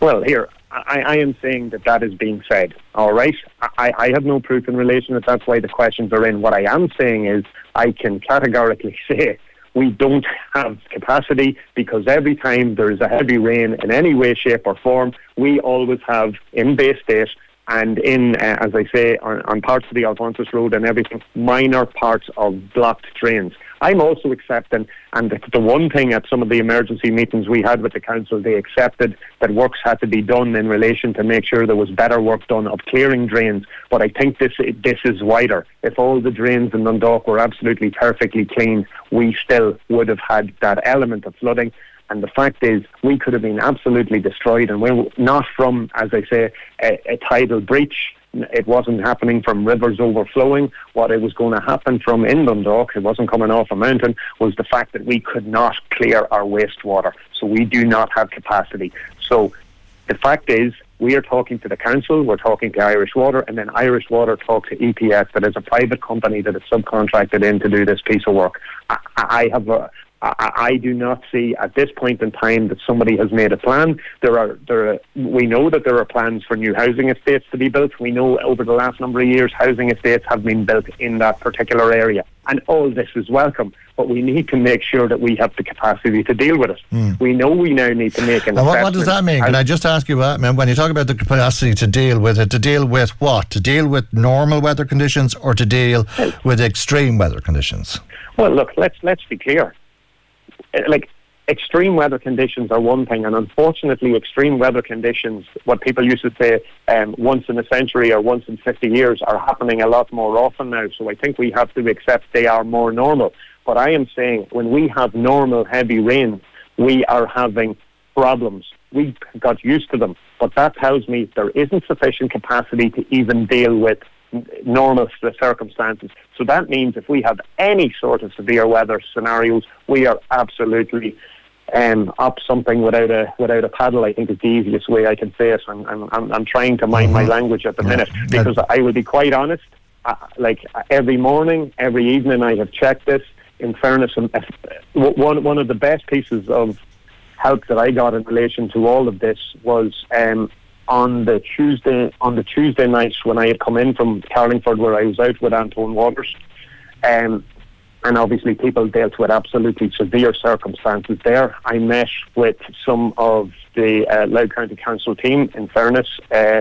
Well, here, I, I am saying that that is being said, all right? I, I have no proof in relation that that's why the questions are in. What I am saying is I can categorically say we don't have capacity, because every time there is a heavy rain in any way, shape or form, we always have in Bay State and in, uh, as I say, on, on parts of the Alphonsus Road and everything, minor parts of blocked drains. I'm also accepting, and the, the one thing at some of the emergency meetings we had with the council, they accepted that works had to be done in relation to make sure there was better work done of clearing drains. But I think this this is wider. If all the drains in Dundalk were absolutely perfectly clean, we still would have had that element of flooding. And the fact is, we could have been absolutely destroyed, and we're not from, as I say, a, a tidal breach. It wasn't happening from rivers overflowing. What it was going to happen from in Dundalk, it wasn't coming off a mountain, was the fact that we could not clear our wastewater. So we do not have capacity. So the fact is, we are talking to the council, we're talking to Irish Water, and then Irish Water talked to E P S, that is a private company that is subcontracted in to do this piece of work. I, I have a... I, I do not see at this point in time that somebody has made a plan. There are, there are, we know that there are plans for new housing estates to be built. We know over the last number of years, housing estates have been built in that particular area. And all this is welcome, but we need to make sure that we have the capacity to deal with it. Mm. We know we now need to make an now assessment. What, what does that mean? Can I just ask you, when you talk about the capacity to deal with it, to deal with what? To deal with normal weather conditions or to deal with extreme weather conditions? Well, look, let's let's be clear. Like, extreme weather conditions are one thing, and unfortunately extreme weather conditions, what people used to say um, once in a century or once in fifty years, are happening a lot more often now. So I think we have to accept they are more normal. But I am saying when we have normal heavy rain, we are having problems. We got used to them, but that tells me there isn't sufficient capacity to even deal with normal circumstances. So that means if we have any sort of severe weather scenarios, we are absolutely um, up something without a without a paddle, I think is the easiest way I can say it. I'm I'm I'm trying to mind mm-hmm. my language at the yeah. minute, because I will be quite honest. Uh, like every morning, every evening, I have checked this. In fairness, one one of the best pieces of help that I got in relation to all of this was. Um, On the Tuesday, on the Tuesday night when I had come in from Carlingford, where I was out with Anton Waters, um, and obviously people dealt with absolutely severe circumstances there. I met with some of the uh, Louth County Council team. In fairness, uh,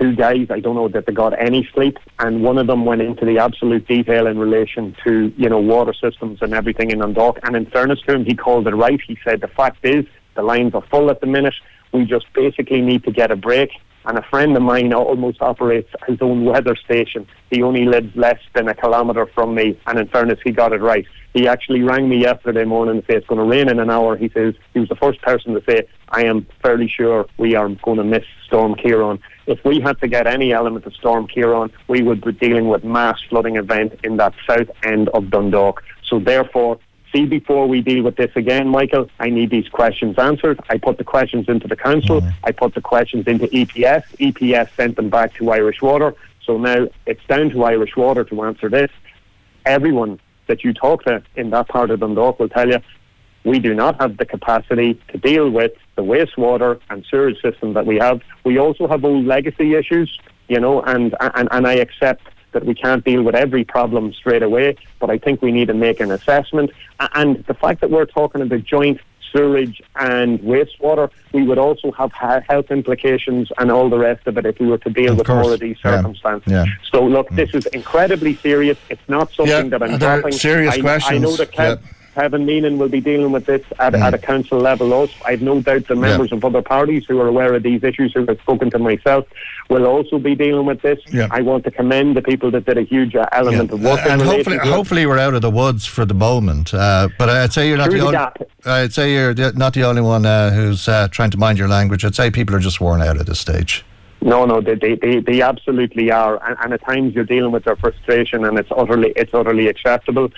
two guys, I don't know that they got any sleep, and one of them went into the absolute detail in relation to you know water systems and everything in Dundalk. And in fairness to him, he called it right. He said the fact is the lines are full at the minute. We just basically need to get a break. And a friend of mine almost operates his own weather station. He only lives less than a kilometre from me. And in fairness, he got it right. He actually rang me yesterday morning and said, it's going to rain in an hour. He says, he was the first person to say, I am fairly sure we are going to miss Storm Ciarán. If we had to get any element of Storm Ciarán, we would be dealing with mass flooding event in that south end of Dundalk. So therefore, see, before we deal with this again, Michael, I need these questions answered. I put the questions into the council. Mm. I put the questions into E P S. E P S sent them back to Irish Water. So now it's down to Irish Water to answer this. Everyone that you talk to in that part of Dundalk will tell you we do not have the capacity to deal with the wastewater and sewage system that we have. We also have old legacy issues, you know, and, and, and I accept that we can't deal with every problem straight away, but I think we need to make an assessment. And the fact that we're talking about joint sewerage and wastewater, we would also have health implications and all the rest of it if we were to deal of with course. all of these circumstances. Yeah. Yeah. So look, mm. this is incredibly serious. It's not something yeah, that I'm dropping. Serious I, questions. I know that Kev, yeah. Kevin Meenan will be dealing with this at, mm. at a council level also. I've no doubt the members yeah. of other parties who are aware of these issues, who have spoken to myself, will also be dealing with this. Yeah. I want to commend the people that did a huge element yeah. of work. Uh, and hopefully, hopefully, we're out of the woods for the moment. Uh, but I'd say you're not the, the only. I'd say you're not the only one uh, who's uh, trying to mind your language. I'd say people are just worn out at this stage. No, no, they they, they, they absolutely are, and, and at times you're dealing with their frustration, and it's utterly it's utterly acceptable.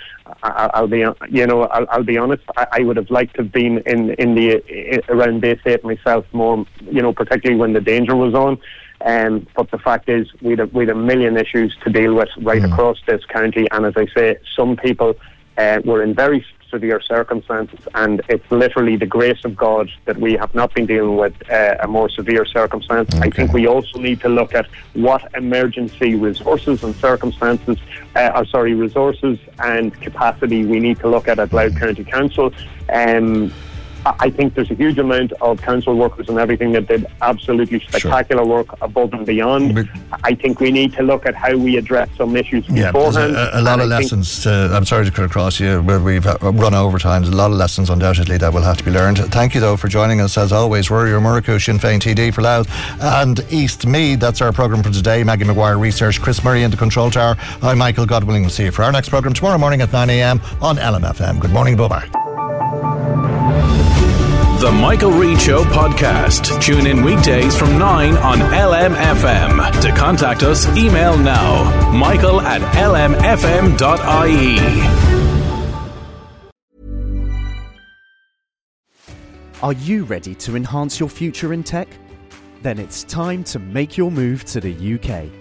I, I'll be you know I'll, I'll be honest. I, I would have liked to have been in in the in, around Bay State myself more, you know, particularly when the danger was on. Um, but the fact is, we'd have, we'd a million issues to deal with right mm. across this county, and as I say, some people uh, were in very severe circumstances, and it's literally the grace of God that we have not been dealing with uh, a more severe circumstance. Okay. I think we also need to look at what emergency resources and circumstances, uh, or sorry, resources and capacity we need to look at at Louth County Council. Um, I think there's a huge amount of council workers and everything that did absolutely spectacular sure. work above and beyond. But I think we need to look at how we address some issues yeah, beforehand. A, a lot and of I lessons, to, I'm sorry to cut across you, but we've run over time. There's a lot of lessons undoubtedly that will have to be learned. Thank you though for joining us as always. We're your Muricu, Sinn Féin T D for Louth and East Mead. That's our programme for today. Maggie Maguire Research, Chris Murray in the Control Tower. I'm Michael Godwilling. We'll see you for our next programme tomorrow morning at nine a.m. on L M F M. Good morning, bye-bye. The Michael Reade Show podcast. Tune in weekdays from nine on L M F M. To contact us, email now, michael at l m f m dot i e. Are you ready to enhance your future in tech? Then it's time to make your move to the U K,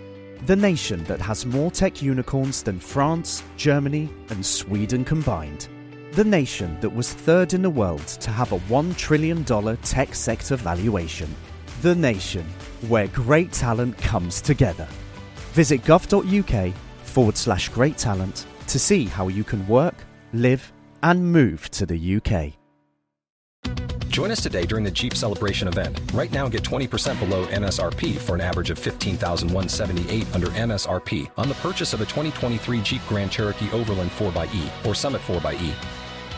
the nation that has more tech unicorns than France, Germany, and Sweden combined. The nation that was third in the world to have a one trillion dollars tech sector valuation. The nation where great talent comes together. Visit gov.uk forward slash great talent to see how you can work, live and move to the U K. Join us today during the Jeep Celebration event. Right now, get twenty percent below M S R P for an average of fifteen thousand one hundred seventy-eight dollars under M S R P on the purchase of a twenty twenty-three Jeep Grand Cherokee Overland four by E or Summit four by E.